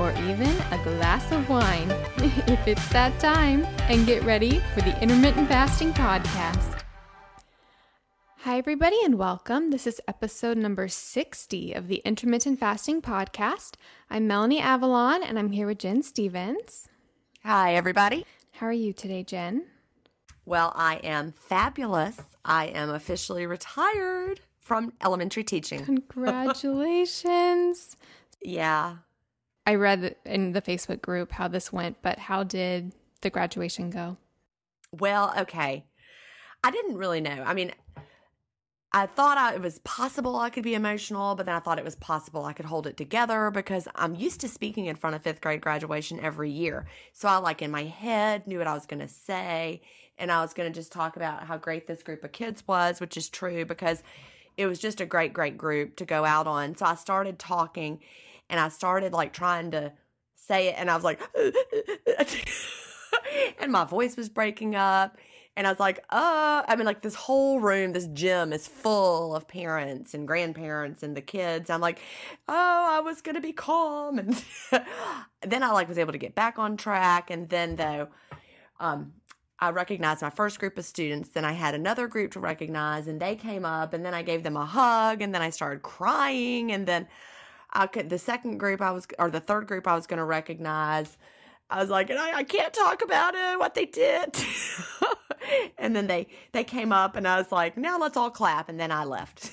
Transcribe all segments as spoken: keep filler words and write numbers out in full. or even a glass of wine, if it's that time, and get ready for the Intermittent Fasting Podcast. Hi, everybody, and welcome. This is episode number sixty of the Intermittent Fasting Podcast. I'm Melanie Avalon, and I'm here with Jen Stevens. Hi, everybody. How are you today, Jen? Well, I am fabulous. I am officially retired from elementary teaching. Congratulations. Yeah. I read in the Facebook group how this went, but how did the graduation go? Well, okay. I didn't really know. I mean, I thought I, it was possible I could be emotional, but then I thought it was possible I could hold it together because I'm used to speaking in front of fifth grade graduation every year. So I, like, in my head, knew what I was going to say, and I was going to just talk about how great this group of kids was, which is true because it was just a great, great group to go out on. So I started talking. And I started, like, trying to say it, and I was like, and my voice was breaking up, and I was like, oh, I mean, like, this whole room, this gym is full of parents and grandparents and the kids. I'm like, oh, I was going to be calm, and then I, like, was able to get back on track, and then, though, um, I recognized my first group of students, then I had another group to recognize, and they came up, and then I gave them a hug, and then I started crying, and then I could, the second group I was, or the third group I was going to recognize, I was like, I, I can't talk about it, what they did. And then they, they came up and I was like, now let's all clap. And then I left.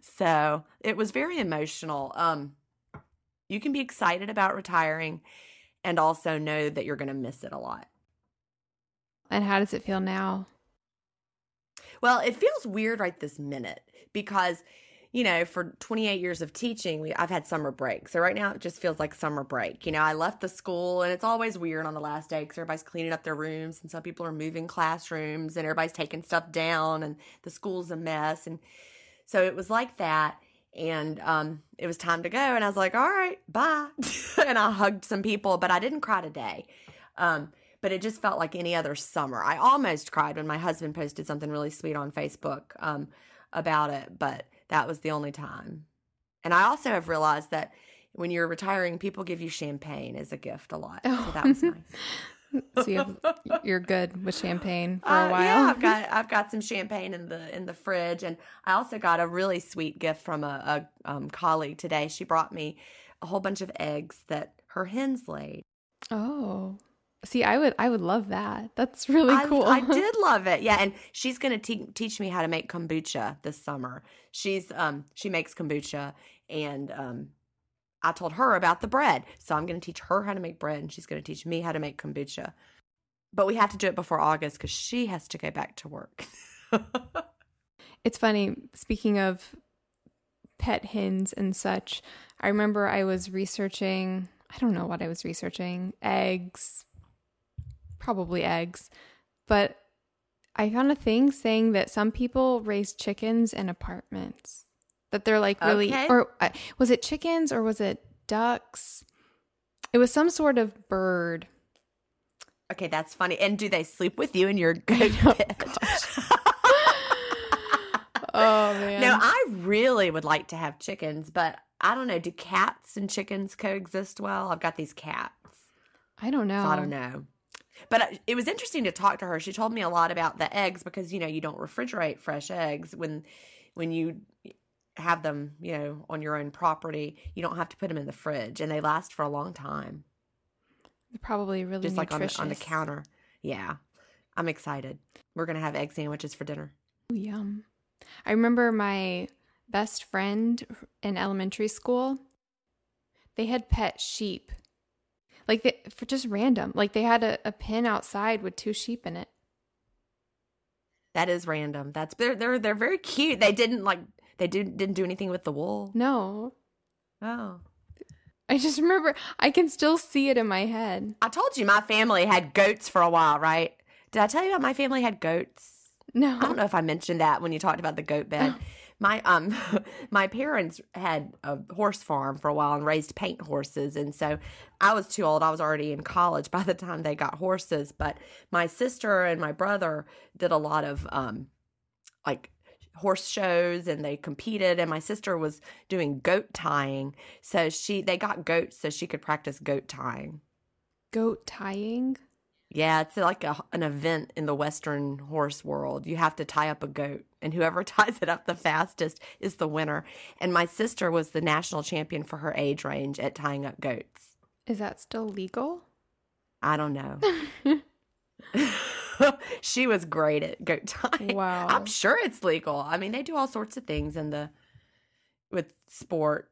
So it was very emotional. Um, you can be excited about retiring and also know that you're going to miss it a lot. And how does it feel now? Well, it feels weird right this minute because, you know, for twenty-eight years of teaching, we, I've had summer break. So right now it just feels like summer break. You know, I left the school, and it's always weird on the last day because everybody's cleaning up their rooms, and some people are moving classrooms, and everybody's taking stuff down, and the school's a mess. And so it was like that, and um, it was time to go. And I was like, all right, bye. And I hugged some people, but I didn't cry today. Um, but it just felt like any other summer. I almost cried when my husband posted something really sweet on Facebook um, about it, but that was the only time. And I also have realized that when you're retiring, people give you champagne as a gift a lot. Oh. So that was nice. So you have, you're good with champagne for uh, a while. Yeah, I've got I've got some champagne in the in the fridge, and I also got a really sweet gift from a, a um, colleague today. She brought me a whole bunch of eggs that her hens laid. Oh. See, I would I would love that. That's really cool. I, I did love it. Yeah, and she's going to te- teach me how to make kombucha this summer. She's um she makes kombucha, and um I told her about the bread. So I'm going to teach her how to make bread, and she's going to teach me how to make kombucha. But we have to do it before August cuz she has to go back to work. It's funny, speaking of pet hens and such. I remember I was researching, I don't know what I was researching, eggs, probably eggs, but I found a thing saying that some people raise chickens in apartments, that they're like really, okay. or uh, was it chickens or was it ducks? It was some sort of bird. Okay, that's funny. And do they sleep with you in your goat pit? Oh, man. No, I really would like to have chickens, but I don't know. Do cats and chickens coexist well? I've got these cats. I don't know. So I don't know. But it was interesting to talk to her. She told me a lot about the eggs because, you know, you don't refrigerate fresh eggs when when you have them, you know, on your own property. You don't have to put them in the fridge, and they last for a long time. They're probably really just nutritious. Just like on the, on the counter. Yeah. I'm excited. We're going to have egg sandwiches for dinner. Yum. I remember my best friend in elementary school, they had pet sheep. Like, they, for just random. Like, they had a, a pen outside with two sheep in it. That is random. That's they're they're, they're very cute. They didn't like they didn't didn't do anything with the wool. No. Oh. I just remember, I can still see it in my head. I told you my family had goats for a while, right? Did I tell you about my family had goats? No. I don't know if I mentioned that when you talked about the goat bed. Oh. My um my parents had a horse farm for a while and raised paint horses, and so I was too old. I was already in college by the time they got horses, but my sister and my brother did a lot of um like horse shows, and they competed, and my sister was doing goat tying. So she they got goats so she could practice goat tying. Goat tying? Yeah, it's like a, an event in the Western horse world. You have to tie up a goat, and whoever ties it up the fastest is the winner. And my sister was the national champion for her age range at tying up goats. Is that still legal? I don't know. She was great at goat tying. Wow. I'm sure it's legal. I mean, they do all sorts of things in the with sport.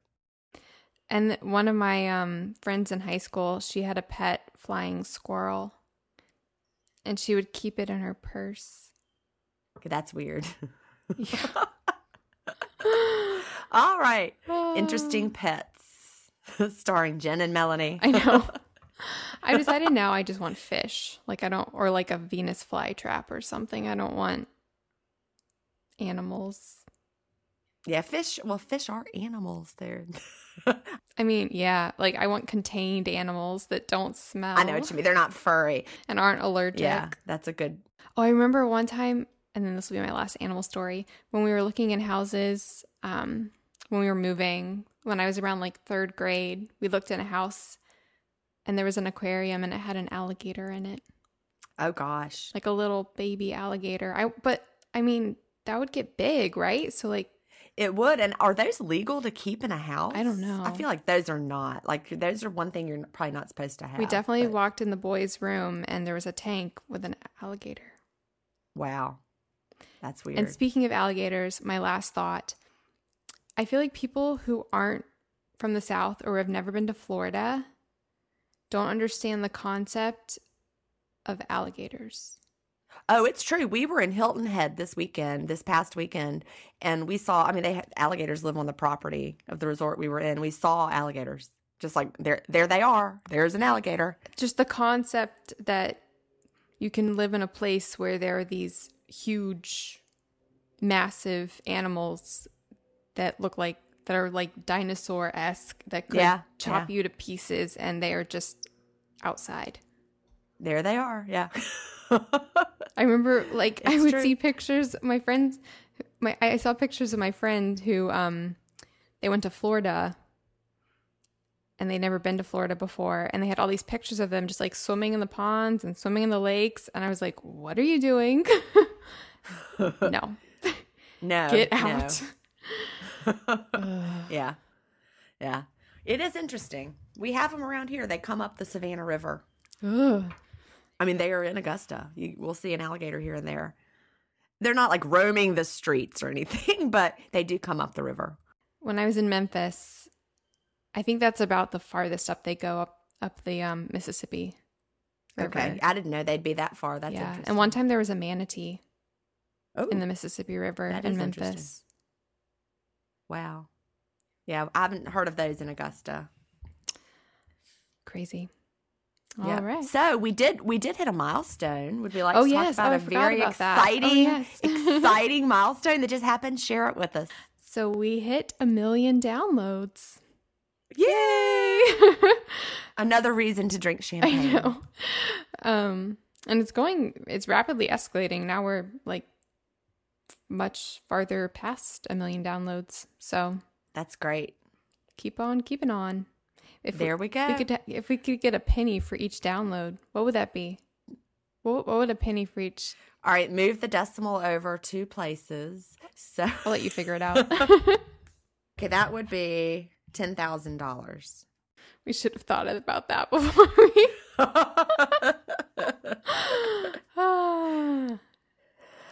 And one of my um, friends in high school, she had a pet flying squirrel. And she would keep it in her purse. Okay, that's weird. Yeah. All right. Uh, Interesting Pets, starring Jen and Melanie. I know. I decided now I just want fish. Like I don't, or like a Venus flytrap or something. I don't want animals. Yeah, fish. Well, fish are animals. They're. I mean, yeah, like I want contained animals that don't smell. I know what you mean. They're not furry. And aren't allergic. Yeah, that's a good. Oh, I remember one time, and then this will be my last animal story, when we were looking in houses, um, when we were moving, when I was around like third grade, we looked in a house and there was an aquarium and it had an alligator in it. Oh, gosh. Like a little baby alligator. I But, I mean, that would get big, right? So like. It would. And are those legal to keep in a house? I don't know. I feel like those are not. Like, those are one thing you're probably not supposed to have. We definitely but... walked in the boys' room, and there was a tank with an alligator. Wow. That's weird. And speaking of alligators, my last thought. I feel like people who aren't from the South or have never been to Florida don't understand the concept of alligators. Oh, it's true. We were in Hilton Head this weekend, this past weekend, and we saw, I mean, they had alligators live on the property of the resort we were in. We saw alligators. Just like, there there they are. There's an alligator. Just the concept that you can live in a place where there are these huge, massive animals that look like, that are like dinosaur-esque, that could yeah, chop yeah. you to pieces, and they are just outside. There they are, yeah. I remember, like, it's I would true. see pictures. My friends, my I saw pictures of my friend who, um, they went to Florida, and they'd never been to Florida before, and they had all these pictures of them just like swimming in the ponds and swimming in the lakes, and I was like, "What are you doing?" no, no, get out. No. yeah, yeah, it is interesting. We have them around here. They come up the Savannah River. Ugh. I mean, they are in Augusta. You will see an alligator here and there. They're not like roaming the streets or anything, but they do come up the river. When I was in Memphis, I think that's about the farthest up they go up up the um, Mississippi River. Okay, I didn't know they'd be that far. That's yeah. interesting. And one time there was a manatee Ooh, in the Mississippi River in Memphis. Wow. Yeah, I haven't heard of those in Augusta. Crazy. All yeah. right. So we did we did hit a milestone. Would we like oh, to yes. talk about oh, a very about exciting, oh, yes. exciting milestone that just happened? Share it with us. So we hit a million downloads. Yay! Another reason to drink champagne. I know. Um, and it's going, it's rapidly escalating. Now we're like much farther past a million downloads. So that's great. Keep on keeping on. If there we, we go. We could, if we could get a penny for each download, what would that be? What, what would a penny for each? All right, move the decimal over two places. So I'll let you figure it out. Okay, that would be ten thousand dollars. We should have thought about that before we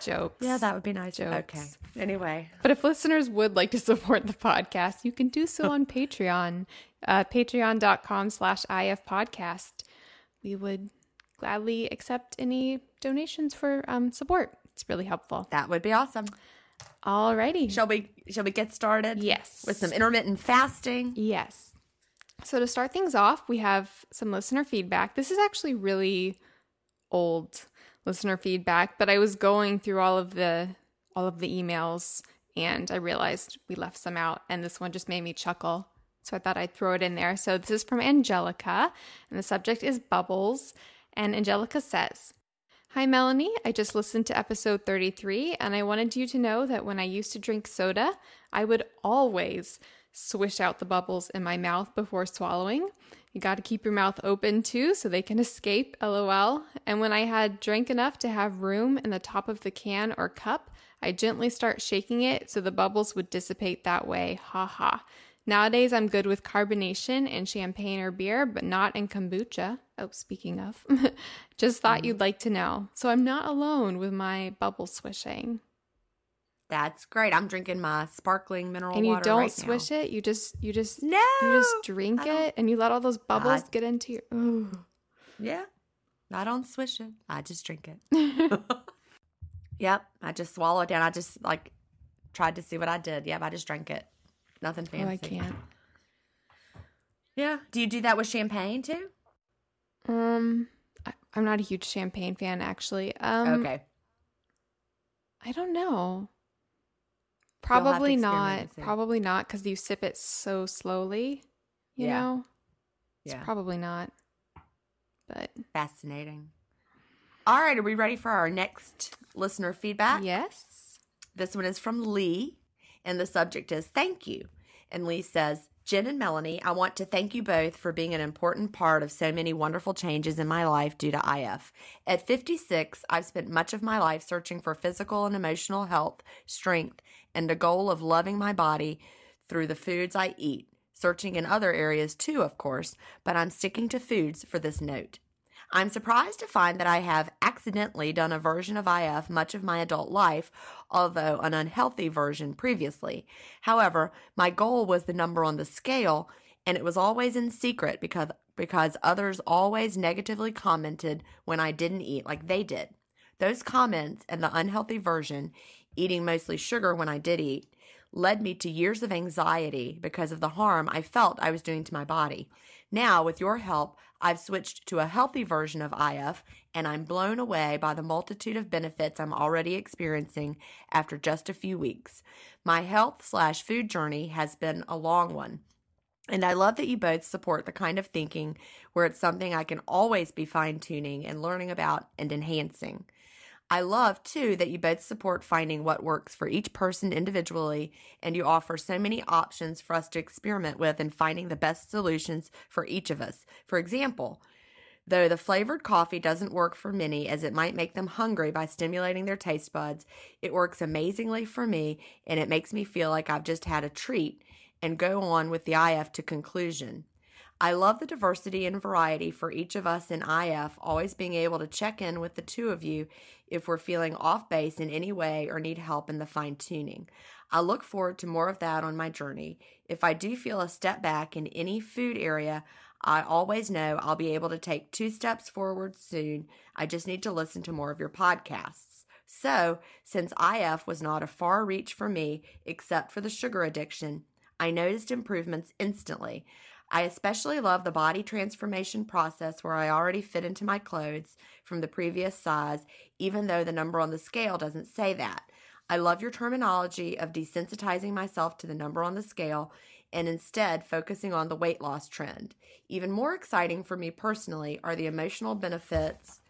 Jokes. Yeah, that would be nice. Jokes. Okay. Anyway. But if listeners would like to support the podcast, you can do so on Patreon, uh, patreon dot com slash I F podcast. We would gladly accept any donations for um, support. It's really helpful. That would be awesome. All righty. Shall we, shall we get started? Yes. With some intermittent fasting? Yes. So to start things off, we have some listener feedback. This is actually really old listener feedback, but I was going through all of the all of the emails and I realized we left some out, and this one just made me chuckle. So I thought I'd throw it in there. So this is from Angelica, and the subject is bubbles. And Angelica says, "Hi, Melanie. I just listened to episode thirty-three, and I wanted you to know that when I used to drink soda, I would always swish out the bubbles in my mouth before swallowing. You got to keep your mouth open too so they can escape, lol. And when I had drank enough to have room in the top of the can or cup, I gently start shaking it so the bubbles would dissipate that way, haha. Nowadays I'm good with carbonation in champagne or beer, but not in kombucha." Oh, speaking of. "Just thought mm. you'd like to know. So I'm not alone with my bubble swishing." That's great. I'm drinking my sparkling mineral water right now. And you don't swish it? You just you just no, you just drink it and you let all those bubbles I, get into your ooh. Yeah. I don't swish it. I just drink it. Yep. I just swallow it down. I just like tried to see what I did. Yep, I just drank it. Nothing fancy. Oh, I can't. Yeah. Do you do that with champagne too? Um I, I'm not a huge champagne fan actually. Um Okay. I don't know. Probably not. Probably not because you sip it so slowly, you yeah. know? It's yeah. probably not. But fascinating. All right. Are we ready for our next listener feedback? Yes. This one is from Lee, and the subject is "Thank you." And Lee says, "Jen and Melanie, I want to thank you both for being an important part of so many wonderful changes in my life due to I F. At fifty-six, I've spent much of my life searching for physical and emotional health, strength, and the goal of loving my body through the foods I eat, searching in other areas too, of course, but I'm sticking to foods for this note. I'm surprised to find that I have accidentally done a version of I F much of my adult life, although an unhealthy version previously. However, my goal was the number on the scale, and it was always in secret because, because others always negatively commented when I didn't eat like they did. Those comments and the unhealthy version, eating mostly sugar when I did eat, led me to years of anxiety because of the harm I felt I was doing to my body. Now, with your help, I've switched to a healthy version of I F, and I'm blown away by the multitude of benefits I'm already experiencing after just a few weeks. My health slash food journey has been a long one, and I love that you both support the kind of thinking where it's something I can always be fine-tuning and learning about and enhancing. I love, too, that you both support finding what works for each person individually, and you offer so many options for us to experiment with and finding the best solutions for each of us. For example, though the flavored coffee doesn't work for many as it might make them hungry by stimulating their taste buds, it works amazingly for me, and it makes me feel like I've just had a treat and go on with the I F to conclusion. I love the diversity and variety for each of us in I F, always being able to check in with the two of you if we're feeling off base in any way or need help in the fine-tuning. I look forward to more of that on my journey. If I do feel a step back in any food area, I always know I'll be able to take two steps forward soon. I just need to listen to more of your podcasts. So, since I F was not a far reach for me, except for the sugar addiction, I noticed improvements instantly. I especially love the body transformation process where I already fit into my clothes from the previous size, even though the number on the scale doesn't say that. I love your terminology of desensitizing myself to the number on the scale and instead focusing on the weight loss trend. Even more exciting for me personally are the emotional benefits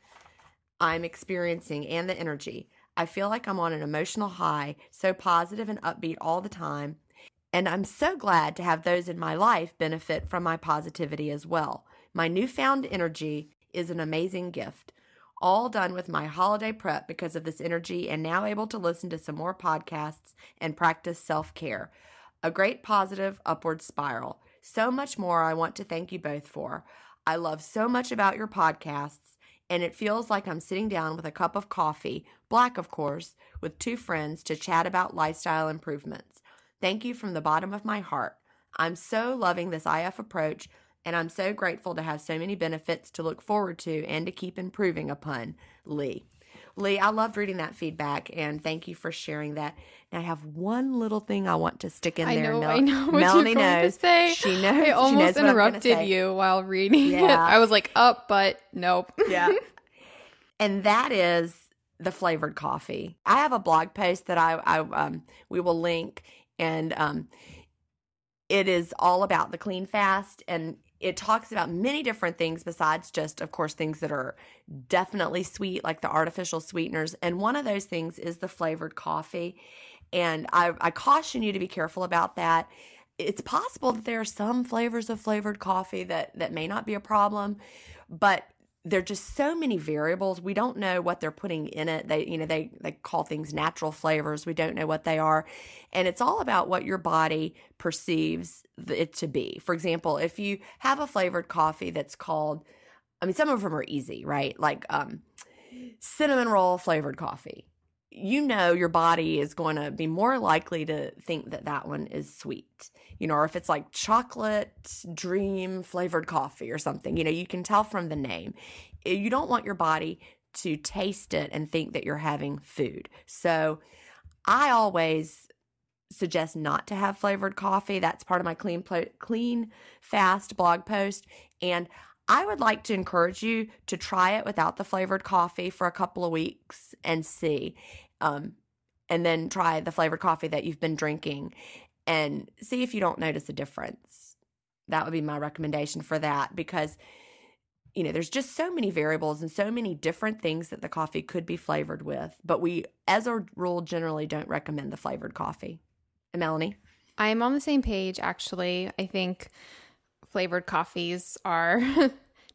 I'm experiencing and the energy. I feel like I'm on an emotional high, so positive and upbeat all the time. And I'm so glad to have those in my life benefit from my positivity as well. My newfound energy is an amazing gift. All done with my holiday prep because of this energy and now able to listen to some more podcasts and practice self-care. A great positive upward spiral. So much more I want to thank you both for. I love so much about your podcasts, and it feels like I'm sitting down with a cup of coffee, black of course, with two friends to chat about lifestyle improvements. Thank you from the bottom of my heart. I'm so loving this I F approach, and I'm so grateful to have so many benefits to look forward to and to keep improving upon. Lee. Lee, I loved reading that feedback, and thank you for sharing that. And I have one little thing I want to stick in I there. Know, Mel- I know what Melanie you're going knows. To say. She knows. I almost knows interrupted you while reading. Yeah. I was like, up, but nope. Yeah. And that is the flavored coffee. I have a blog post that I, I um we will link, and um it is all about the clean fast, and it talks about many different things besides just, of course, things that are definitely sweet, like the artificial sweeteners. And one of those things is the flavored coffee. And I, I caution you to be careful about that. It's possible that there are some flavors of flavored coffee that, that may not be a problem, but there are just so many variables. We don't know what they're putting in it. They, you know, they, they call things natural flavors. We don't know what they are. And it's all about what your body perceives it to be. For example, if you have a flavored coffee that's called, I mean, some of them are easy, right? Like um, cinnamon roll flavored coffee. You know, your body is going to be more likely to think that that one is sweet, you know, or if it's like chocolate dream flavored coffee or something, you know, you can tell from the name. You don't want your body to taste it and think that you're having food. So I always suggest not to have flavored coffee. That's part of my clean, pl- clean, fast blog post. And I would like to encourage you to try it without the flavored coffee for a couple of weeks and see, um, and then try the flavored coffee that you've been drinking and see if you don't notice a difference. That would be my recommendation for that, because, you know, there's just so many variables and so many different things that the coffee could be flavored with, but we, as a rule, generally don't recommend the flavored coffee. And Melanie? I'm on the same page, actually. I think flavored coffees are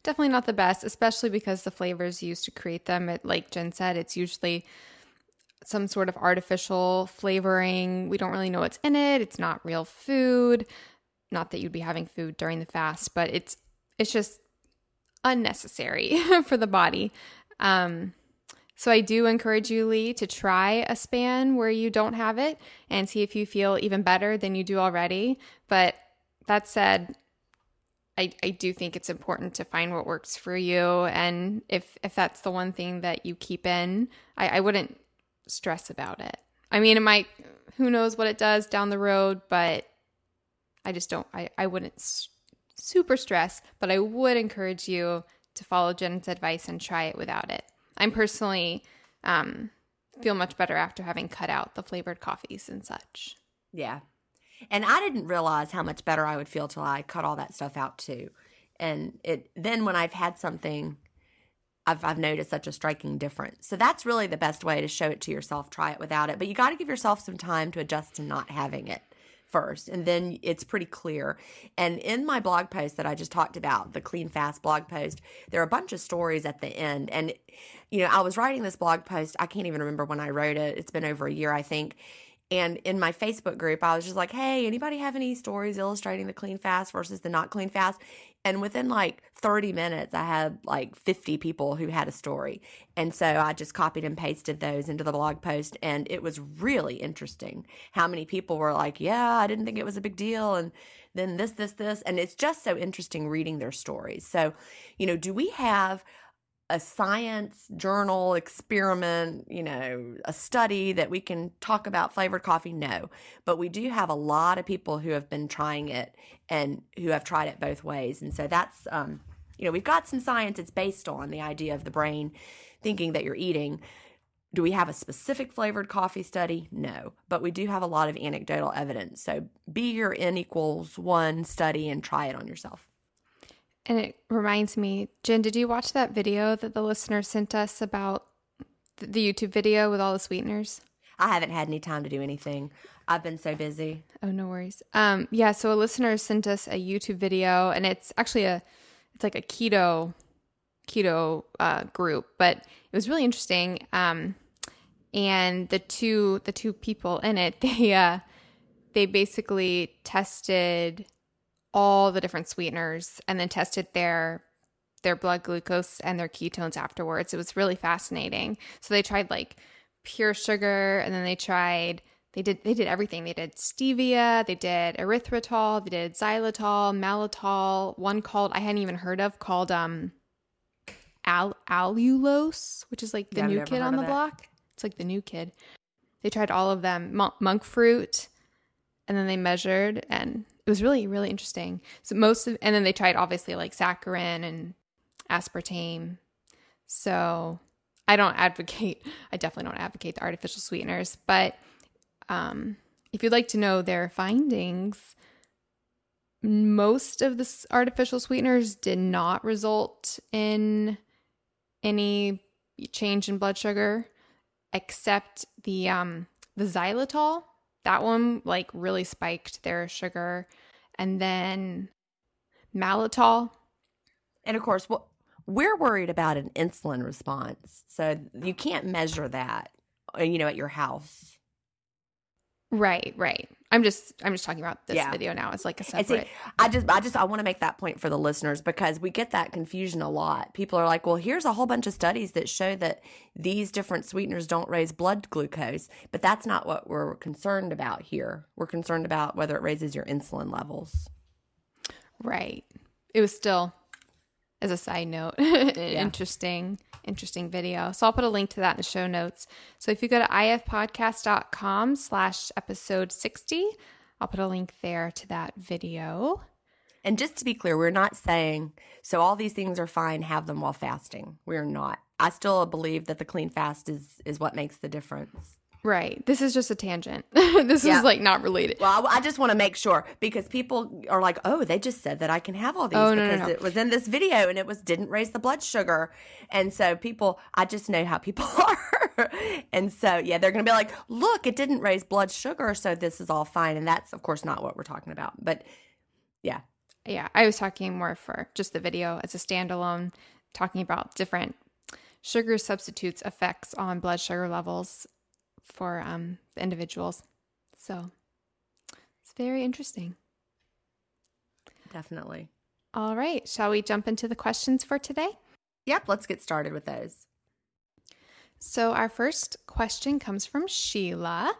definitely not the best, especially because the flavors used to create them, it, like Jen said, it's usually some sort of artificial flavoring. We don't really know what's in it. It's not real food. Not that you'd be having food during the fast, but it's it's just unnecessary for the body. Um, so I do encourage you, Lee, to try a span where you don't have it and see if you feel even better than you do already. But that said, I, I do think it's important to find what works for you, and if if that's the one thing that you keep in, I, I wouldn't stress about it. I mean, it might, who knows what it does down the road, but I just don't, I, I wouldn't s- super stress, but I would encourage you to follow Jen's advice and try it without it. I'm personally um, feel much better after having cut out the flavored coffees and such. Yeah. And I didn't realize how much better I would feel till I cut all that stuff out too. And it then when I've had something, I've I've noticed such a striking difference. So that's really the best way to show it to yourself. Try it without it. But you got to give yourself some time to adjust to not having it first. And then it's pretty clear. And in my blog post that I just talked about, the Clean Fast blog post, there are a bunch of stories at the end. And, you know, I was writing this blog post. I can't even remember when I wrote it. It's been over a year, I think. And in my Facebook group, I was just like, hey, anybody have any stories illustrating the clean fast versus the not clean fast? And within like thirty minutes, I had like fifty people who had a story. And so I just copied and pasted those into the blog post. And it was really interesting how many people were like, yeah, I didn't think it was a big deal. And then this, this, this. And it's just so interesting reading their stories. So, you know, do we have a science journal experiment, you know, a study that we can talk about flavored coffee? No. But we do have a lot of people who have been trying it and who have tried it both ways. And so that's, um, you know, we've got some science. It's based on the idea of the brain thinking that you're eating. Do we have a specific flavored coffee study? No. But we do have a lot of anecdotal evidence. So be your N equals one study and try it on yourself. And it reminds me, Jen, did you watch that video that the listener sent us about the YouTube video with all the sweeteners? I haven't had any time to do anything. I've been so busy. Oh, no worries. Um, yeah, so a listener sent us a YouTube video, and it's actually a, it's like a keto, keto uh, group, but it was really interesting. Um, and the two, the two people in it, they, uh, they basically tested all the different sweeteners and then tested their their blood glucose and their ketones afterwards. It was really fascinating. So they tried like pure sugar, and then they tried they did they did everything. They did stevia, they did erythritol, they did xylitol, malitol, one called I hadn't even heard of called um al- allulose, which is like the yeah, new kid on the block. It's like the new kid. They tried all of them, Mon- monk fruit, and then they measured, and it was really, really interesting. So most of, and then they tried obviously like saccharin and aspartame. So I don't advocate, I definitely don't advocate the artificial sweeteners, but um, if you'd like to know their findings, most of the artificial sweeteners did not result in any change in blood sugar, except the um, the xylitol. That one like really spiked their sugar, and then malitol. And of course, well, we're worried about an insulin response, so you can't measure that, you know, at your house. Right, right. I'm just, I'm just talking about this yeah. video now. It's like a separate. See, I just, I just, I want to make that point for the listeners, because we get that confusion a lot. People are like, well, here's a whole bunch of studies that show that these different sweeteners don't raise blood glucose, but that's not what we're concerned about here. We're concerned about whether it raises your insulin levels. Right. It was still, as a side note, yeah. interesting, interesting video. So I'll put a link to that in the show notes. So if you go to ifpodcast dot com slash episode sixty, I'll put a link there to that video. And just to be clear, we're not saying, so all these things are fine, have them while fasting. We're not. I still believe that the clean fast is, is what makes the difference. Right. This is just a tangent. This yeah. is like not related. Well, I, I just want to make sure, because people are like, oh, they just said that I can have all these oh, because no, no, no. it was in this video and it was didn't raise the blood sugar. And so people, I just know how people are. And so, yeah, they're going to be like, look, it didn't raise blood sugar, so this is all fine. And that's, of course, not what we're talking about. But yeah. Yeah. I was talking more for just the video as a standalone, talking about different sugar substitutes effects on blood sugar levels for um the individuals. So it's very interesting. Definitely. All right. Shall we jump into the questions for today? Yep. Let's get started with those. So our first question comes from Sheila,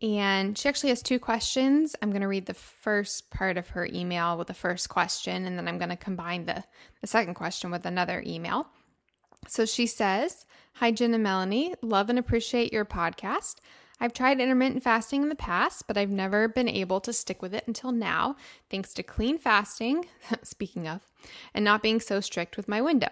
and she actually has two questions. I'm going to read the first part of her email with the first question, and then I'm going to combine the, the second question with another email. So she says, "Hi, Jen and Melanie. Love and appreciate your podcast. I've tried intermittent fasting in the past, but I've never been able to stick with it until now, thanks to clean fasting," speaking of, "and not being so strict with my window.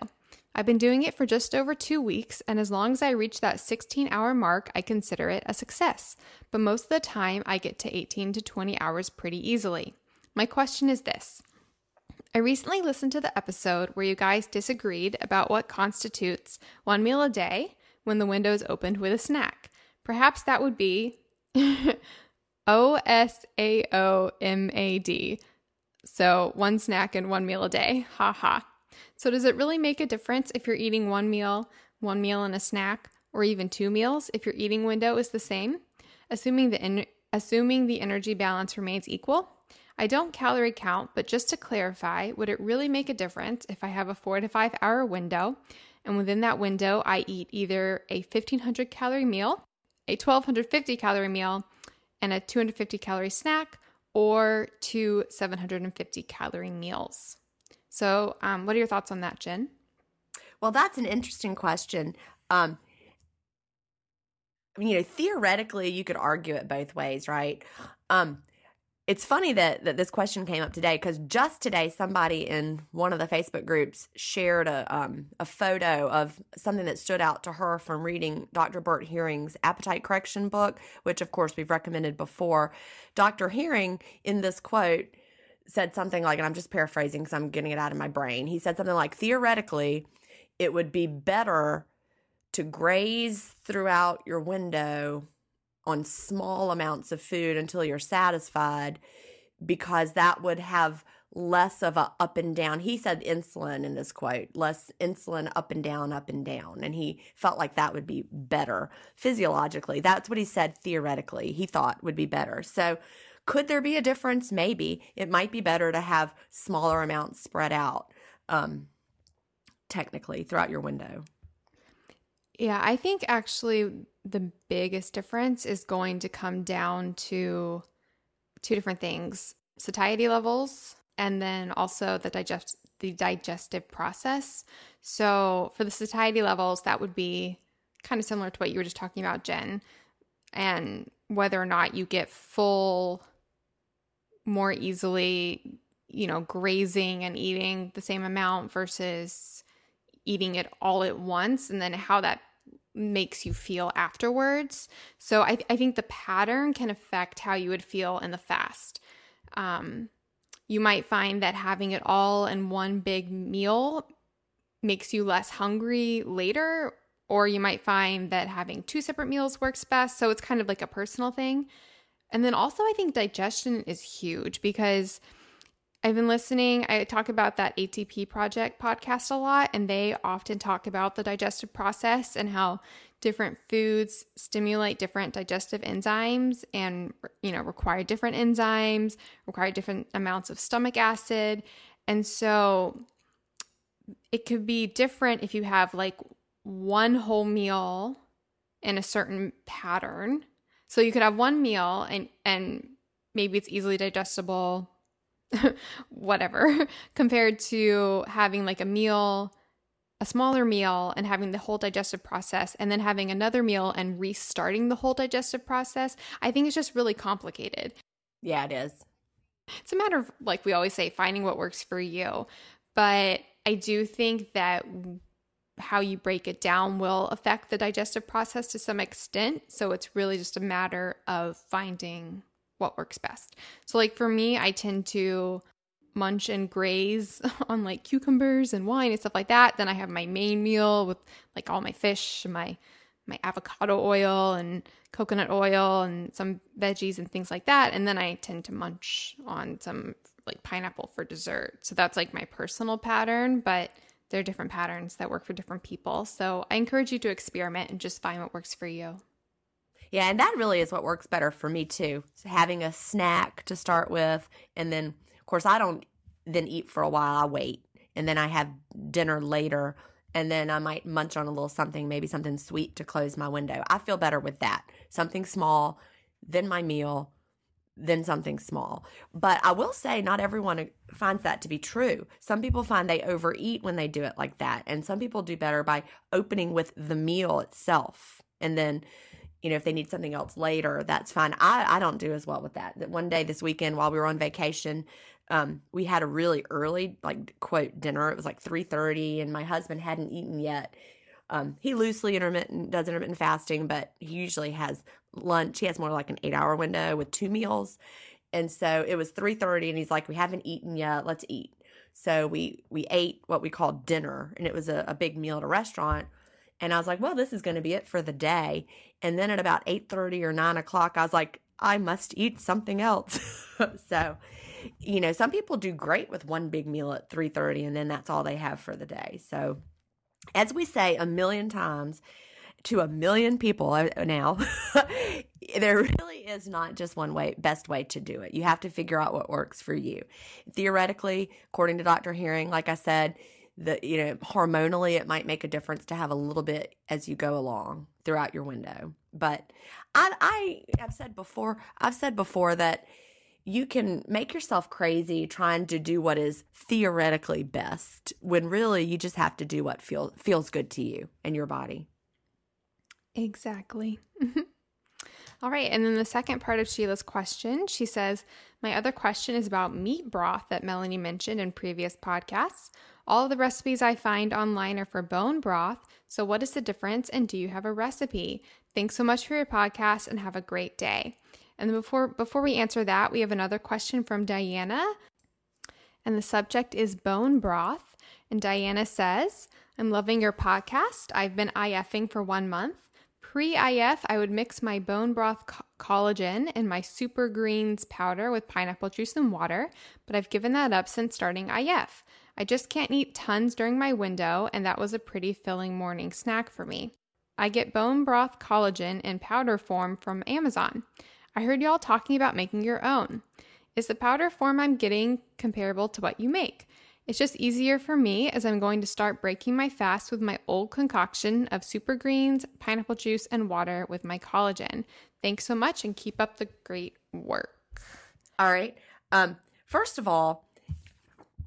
I've been doing it for just over two weeks, and as long as I reach that sixteen-hour mark, I consider it a success. But most of the time, I get to eighteen to twenty hours pretty easily. My question is this. I recently listened to the episode where you guys disagreed about what constitutes one meal a day when the window is opened with a snack. Perhaps that would be O S A O M A D, so one snack and one meal a day, ha ha. So does it really make a difference if you're eating one meal, one meal and a snack, or even two meals if your eating window is the same, assuming the en- assuming the energy balance remains equal? I don't calorie count, but just to clarify, would it really make a difference if I have a four to five hour window, and within that window I eat either a fifteen hundred calorie meal, a twelve fifty calorie meal, and a two hundred fifty calorie snack, or two seven hundred fifty calorie meals? So um, what are your thoughts on that, Jen? Well, that's an interesting question. Um, I mean, you know, theoretically you could argue it both ways, right? Um It's funny that, that this question came up today, because just today somebody in one of the Facebook groups shared a um, a photo of something that stood out to her from reading Doctor Bert Hearing's appetite correction book, which of course we've recommended before. Doctor Hearing, in this quote, said something like, and I'm just paraphrasing because I'm getting it out of my brain. He said something like, theoretically, it would be better to graze throughout your window on small amounts of food until you're satisfied, because that would have less of a up and down. He said insulin in this quote, less insulin up and down, up and down. And he felt like that would be better physiologically. That's what he said theoretically he thought would be better. So could there be a difference? Maybe. It might be better to have smaller amounts spread out. Um, technically throughout your window. Yeah, I think actually the biggest difference is going to come down to two different things: satiety levels and then also the digest the digestive process. So for the satiety levels, that would be kind of similar to what you were just talking about, Jen, and whether or not you get full more easily, you know, grazing and eating the same amount versus eating it all at once, and then how that makes you feel afterwards. So I, th- I think the pattern can affect how you would feel in the fast. Um, you might find that having it all in one big meal makes you less hungry later, or you might find that having two separate meals works best. So it's kind of like a personal thing. And then also I think digestion is huge, because I've been listening, I talk about that A T P Project podcast a lot, and they often talk about the digestive process and how different foods stimulate different digestive enzymes and, you know, require different enzymes, require different amounts of stomach acid. And so it could be different if you have like one whole meal in a certain pattern. So you could have one meal and, and maybe it's easily digestible, whatever, compared to having like a meal, a smaller meal, and having the whole digestive process, and then having another meal and restarting the whole digestive process. I think it's just really complicated. Yeah, it is. It's a matter of, like we always say, finding what works for you. But I do think that how you break it down will affect the digestive process to some extent. So it's really just a matter of finding what works best. So like for me, I tend to munch and graze on like cucumbers and wine and stuff like that. Then I have my main meal with like all my fish, my my avocado oil and coconut oil and some veggies and things like that. And then I tend to munch on some like pineapple for dessert. So that's like my personal pattern, but there are different patterns that work for different people. So I encourage you to experiment and just find what works for you. Yeah, and that really is what works better for me too. So having a snack to start with, and then, of course, I don't then eat for a while. I wait, and then I have dinner later, and then I might munch on a little something, maybe something sweet to close my window. I feel better with that. Something small, then my meal, then something small. But I will say not everyone finds that to be true. Some people find they overeat when they do it like that, and some people do better by opening with the meal itself, and then – you know, if they need something else later, that's fine. I, I don't do as well with that. That one day this weekend while we were on vacation, um, we had a really early, like, quote, dinner. It was like three thirty, and my husband hadn't eaten yet. Um, he loosely intermittent does intermittent fasting, but he usually has lunch. He has more like an eight-hour window with two meals. And so it was three thirty, and he's like, we haven't eaten yet. Let's eat. So we, we ate what we call dinner, and it was a, a big meal at a restaurant. And I was like, well, this is going to be it for the day. And then at about eight thirty or nine o'clock, I was like, I must eat something else. So, you know, some people do great with one big meal at three thirty, and then that's all they have for the day. So as we say a million times to a million people now, there really is not just one way, best way to do it. You have to figure out what works for you. Theoretically, according to Doctor Herring, like I said, the, you know, hormonally, it might make a difference to have a little bit as you go along throughout your window. But I, I have said before, I've said before that you can make yourself crazy trying to do what is theoretically best when really you just have to do what feel, feels good to you and your body. Exactly. All right. And then the second part of Sheila's question, she says, my other question is about meat broth that Melanie mentioned in previous podcasts. All of the recipes I find online are for bone broth. So what is the difference, and do you have a recipe? Thanks so much for your podcast and have a great day. And before before we answer that, we have another question from Diana. And the subject is bone broth. And Diana says, I'm loving your podcast. I've been I Fing for one month. Pre-I F, I would mix my bone broth co- collagen and my super greens powder with pineapple juice and water, but I've given that up since starting I F. I just can't eat tons during my window, and that was a pretty filling morning snack for me. I get bone broth collagen in powder form from Amazon. I heard y'all talking about making your own. Is the powder form I'm getting comparable to what you make? It's just easier for me as I'm going to start breaking my fast with my old concoction of super greens, pineapple juice, and water with my collagen. Thanks so much and keep up the great work. All right. Um, first of all,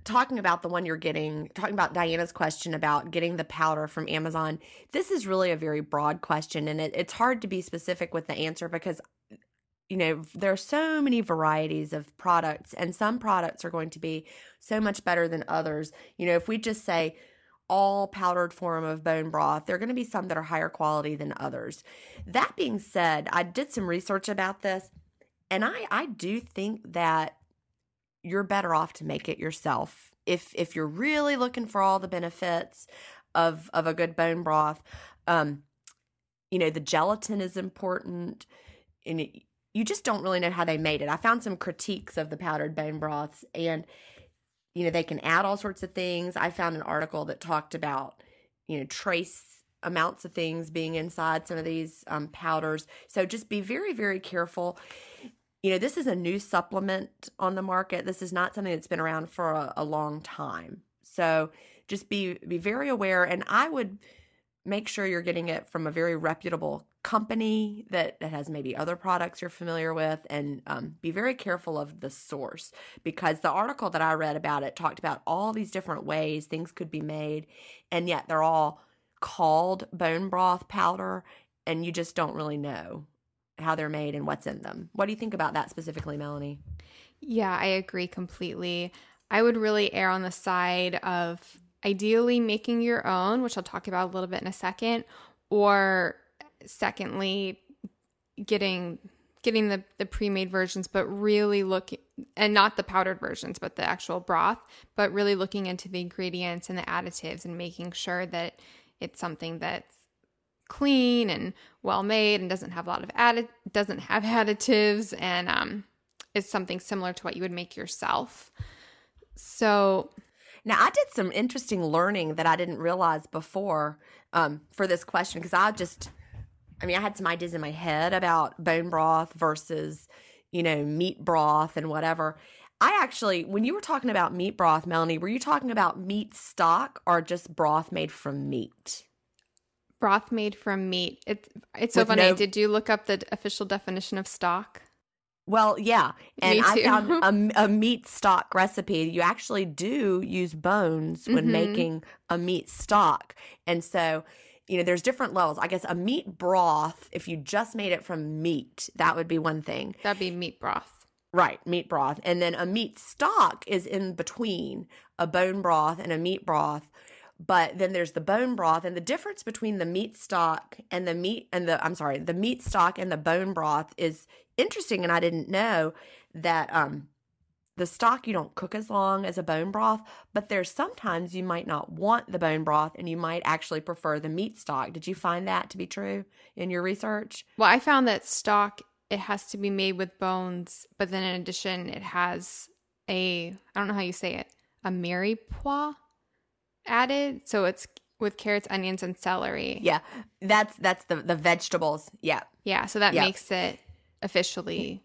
talking about the one you're getting, talking about Diana's question about getting the powder from Amazon, this is really a very broad question, and it, it's hard to be specific with the answer because you know, there are so many varieties of products, and some products are going to be so much better than others. You know, if we just say all powdered form of bone broth, there are going to be some that are higher quality than others. That being said, I did some research about this, and I, I do think that you're better off to make it yourself. If if you're really looking for all the benefits of, of a good bone broth, um, you know, the gelatin is important, and it, you just don't really know how they made it. I found some critiques of the powdered bone broths, and, you know, they can add all sorts of things. I found an article that talked about, you know, trace amounts of things being inside some of these um, powders. So just be very, very careful. You know, this is a new supplement on the market. This is not something that's been around for a, a long time. So just be, be very aware, and I would make sure you're getting it from a very reputable company that, that has maybe other products you're familiar with, and um, be very careful of the source, because the article that I read about it talked about all these different ways things could be made, and yet they're all called bone broth powder, and you just don't really know how they're made and what's in them. What do you think about that specifically, Melanie? Yeah, I agree completely. I would really err on the side of ideally making your own, which I'll talk about a little bit in a second, or secondly, getting getting the, the pre-made versions, but really look, and not the powdered versions, but the actual broth, but really looking into the ingredients and the additives and making sure that it's something that's clean and well made and doesn't have a lot of added doesn't have additives, and um, is something similar to what you would make yourself. So now, I did some interesting learning that I didn't realize before um, for this question, because I just, I mean, I had some ideas in my head about bone broth versus, you know, meat broth and whatever. I actually, when you were talking about meat broth, Melanie, were you talking about meat stock or just broth made from meat? Broth made from meat. It's, it's so funny. No... Did you look up the official definition of stock? Well, yeah, and I found a, a meat stock recipe. You actually do use bones when mm-hmm. making a meat stock. And so, you know, there's different levels. I guess a meat broth, if you just made it from meat, that would be one thing. That'd be meat broth. Right, meat broth. And then a meat stock is in between a bone broth and a meat broth. But then there's the bone broth, and the difference between the meat stock and the meat and the I'm sorry, the meat stock and the bone broth is interesting, and I didn't know that um, the stock you don't cook as long as a bone broth, but there's sometimes you might not want the bone broth and you might actually prefer the meat stock. Did you find that to be true in your research? Well, I found that stock, it has to be made with bones, but then in addition it has a I don't know how you say it, a mirepoix added, so it's with carrots, onions, and celery. Yeah, that's that's the the vegetables. Yeah, yeah. So that yeah. makes it officially.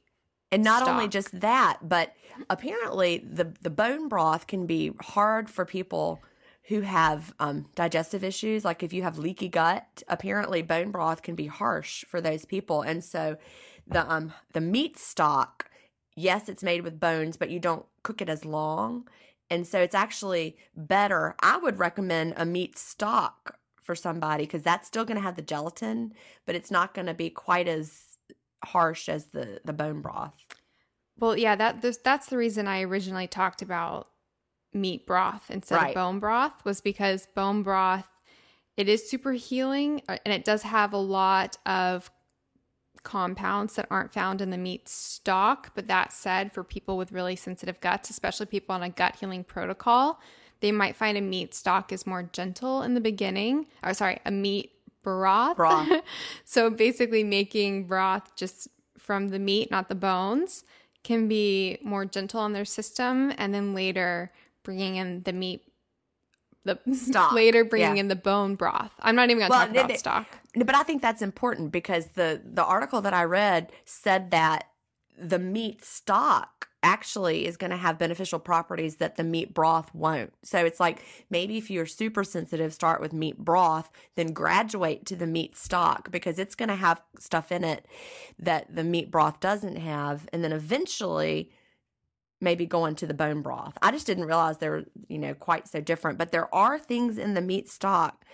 And not stock. Only just that, but apparently the the bone broth can be hard for people who have um, digestive issues. Like if you have leaky gut, apparently bone broth can be harsh for those people. And so the um the meat stock, yes, it's made with bones, but you don't cook it as long. And so it's actually better. I would recommend a meat stock for somebody because that's still going to have the gelatin, but it's not going to be quite as harsh as the, the bone broth. Well, yeah, that that's the reason I originally talked about meat broth instead right. of bone broth, was because bone broth, it is super healing, and it does have a lot of compounds that aren't found in the meat stock. But that said, for people with really sensitive guts, especially people on a gut healing protocol, they might find a meat stock is more gentle in the beginning. Oh, sorry, a meat broth. broth. So basically making broth just from the meat, not the bones, can be more gentle on their system. And then later bringing in the meat The stock. Later bringing yeah. in the bone broth. I'm not even going to well, talk about they, stock. But I think that's important because the, the article that I read said that the meat stock actually is going to have beneficial properties that the meat broth won't. So it's like maybe if you're super sensitive, start with meat broth, then graduate to the meat stock because it's going to have stuff in it that the meat broth doesn't have. And then eventually maybe going to the bone broth. I just didn't realize they were, you know, quite so different, but there are things in the meat stock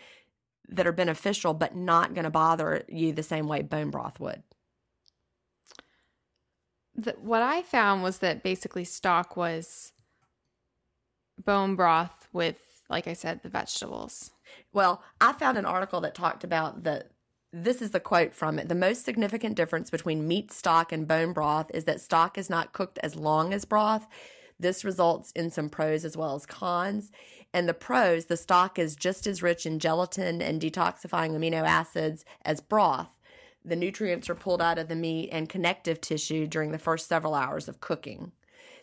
that are beneficial, but not going to bother you the same way bone broth would. The, what I found was that basically stock was bone broth with, like I said, the vegetables. Well, I found an article that talked about the, this is the quote from it. The most significant difference between meat stock and bone broth is that stock is not cooked as long as broth. This results in some pros as well as cons. And the pros, the stock is just as rich in gelatin and detoxifying amino acids as broth. The nutrients are pulled out of the meat and connective tissue during the first several hours of cooking.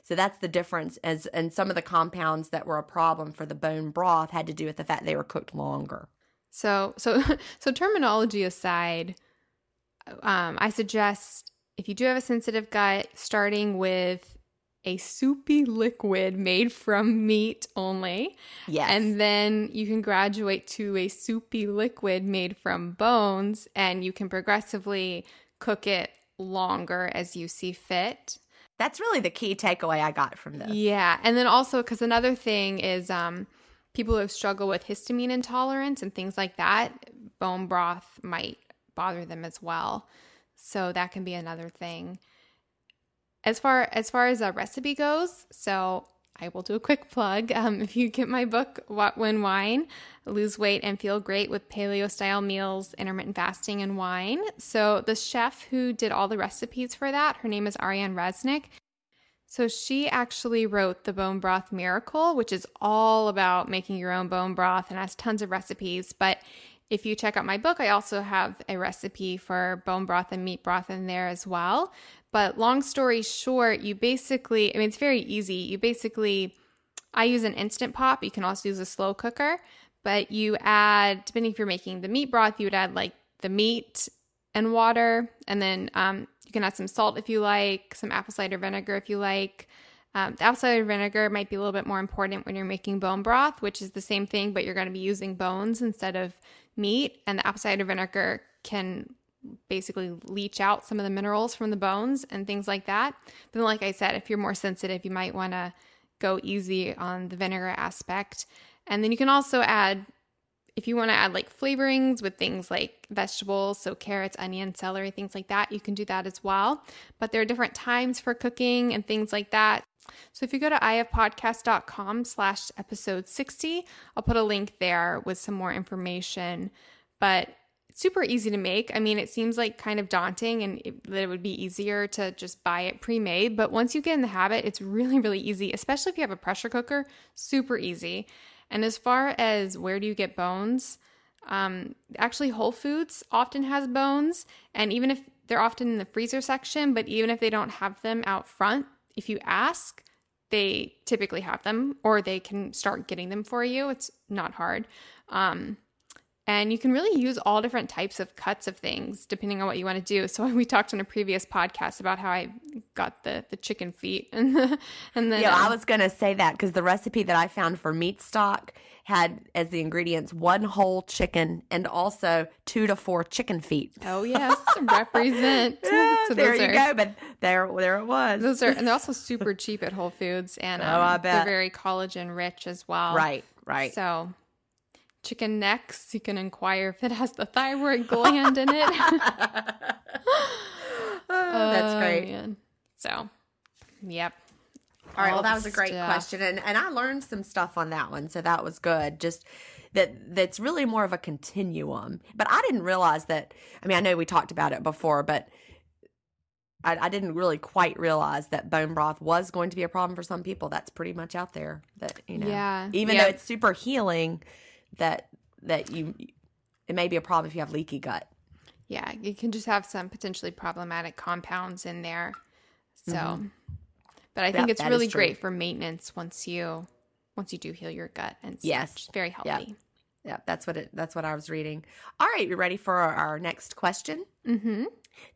So that's the difference. As and some of the compounds that were a problem for the bone broth had to do with the fact they were cooked longer. So so so terminology aside, um, I suggest if you do have a sensitive gut, starting with a soupy liquid made from meat only. Yes. And then you can graduate to a soupy liquid made from bones, and you can progressively cook it longer as you see fit. That's really the key takeaway I got from this. Yeah. And then also, because another thing is um, people who struggle with histamine intolerance and things like that, bone broth might bother them as well. So that can be another thing. As far as far as a recipe goes, so I will do a quick plug. Um, if you get my book, What When Wine, Lose Weight and Feel Great with Paleo-Style Meals, Intermittent Fasting, and Wine. So the chef who did all the recipes for that, her name is Ariane Resnick. So she actually wrote The Bone Broth Miracle, which is all about making your own bone broth and has tons of recipes. But if you check out my book, I also have a recipe for bone broth and meat broth in there as well. But long story short, you basically, I mean, it's very easy. You basically, I use an Instant Pot. You can also use a slow cooker, but you add, depending if you're making the meat broth, you would add like the meat and water. And then um, you can add some salt if you like, some apple cider vinegar if you like. Um, the apple cider vinegar might be a little bit more important when you're making bone broth, which is the same thing, but you're going to be using bones instead of meat, and the apple cider vinegar can basically leach out some of the minerals from the bones and things like that. But like I said, if you're more sensitive, you might want to go easy on the vinegar aspect. And then you can also add, if you want to add like flavorings with things like vegetables, so carrots, onion, celery, things like that, you can do that as well. But there are different times for cooking and things like that. So if you go to ifpodcast dot com slash episode sixty, I'll put a link there with some more information, but it's super easy to make. I mean, it seems like kind of daunting and it, that it would be easier to just buy it pre-made, but once you get in the habit, it's really, really easy, especially if you have a pressure cooker, super easy. And as far as where do you get bones, um, actually Whole Foods often has bones, and even if they're often in the freezer section, but even if they don't have them out front, if you ask, they typically have them, or they can start getting them for you. It's not hard. Um, and you can really use all different types of cuts of things, depending on what you want to do. So we talked on a previous podcast about how I got the, the chicken feet. and the, and then, Yeah, uh, I was going to say that because the recipe that I found for meat stock had as the ingredients one whole chicken and also two to four chicken feet. Oh yes, represent. Yeah, so there you are, go, but there, there it was. Those are, and they're also super cheap at Whole Foods, and um, oh, I bet. They're very collagen rich as well. Right, right. So chicken necks, you can inquire if it has the thyroid gland in it. oh, that's great. Man. So, yep. All right, well, that was a great stuff. question, and and I learned some stuff on that one, so that was good. Just that that's really more of a continuum. But I didn't realize that – I mean, I know we talked about it before, but I, I didn't really quite realize that bone broth was going to be a problem for some people. That's pretty much out there that, you know, yeah. even yeah. though it's super healing, that that you – it may be a problem if you have leaky gut. Yeah, you can just have some potentially problematic compounds in there, so mm-hmm. – But I think yep, it's really great for maintenance once you once you do heal your gut and stuff. Yes. It's very healthy. Yeah, yep. that's what it that's what I was reading. All right, you ready for our, our next question? Mm-hmm.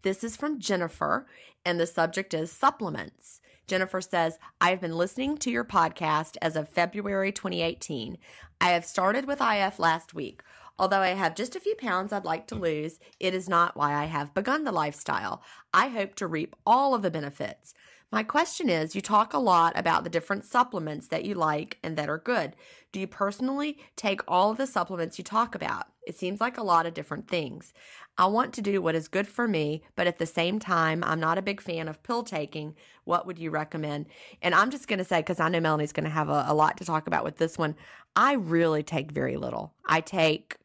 This is from Jennifer, and the subject is supplements. Jennifer says, I have been listening to your podcast as of February twenty eighteen. I have started with I F last week. Although I have just a few pounds I'd like to lose, it is not why I have begun the lifestyle. I hope to reap all of the benefits. My question is, you talk a lot about the different supplements that you like and that are good. Do you personally take all of the supplements you talk about? It seems like a lot of different things. I want to do what is good for me, but at the same time, I'm not a big fan of pill taking. What would you recommend? And I'm just going to say, because I know Melanie's going to have a, a lot to talk about with this one, I really take very little. I take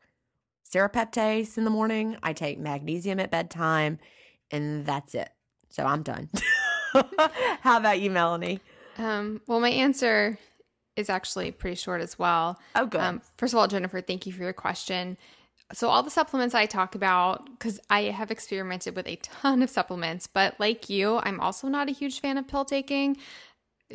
serrapeptase in the morning. I take magnesium at bedtime, and that's it. So I'm done. How about you, Melanie? Um, well, my answer is actually pretty short as well. Oh, good. Um, first of all, Jennifer, thank you for your question. So all the supplements I talk about, because I have experimented with a ton of supplements, but like you, I'm also not a huge fan of pill taking,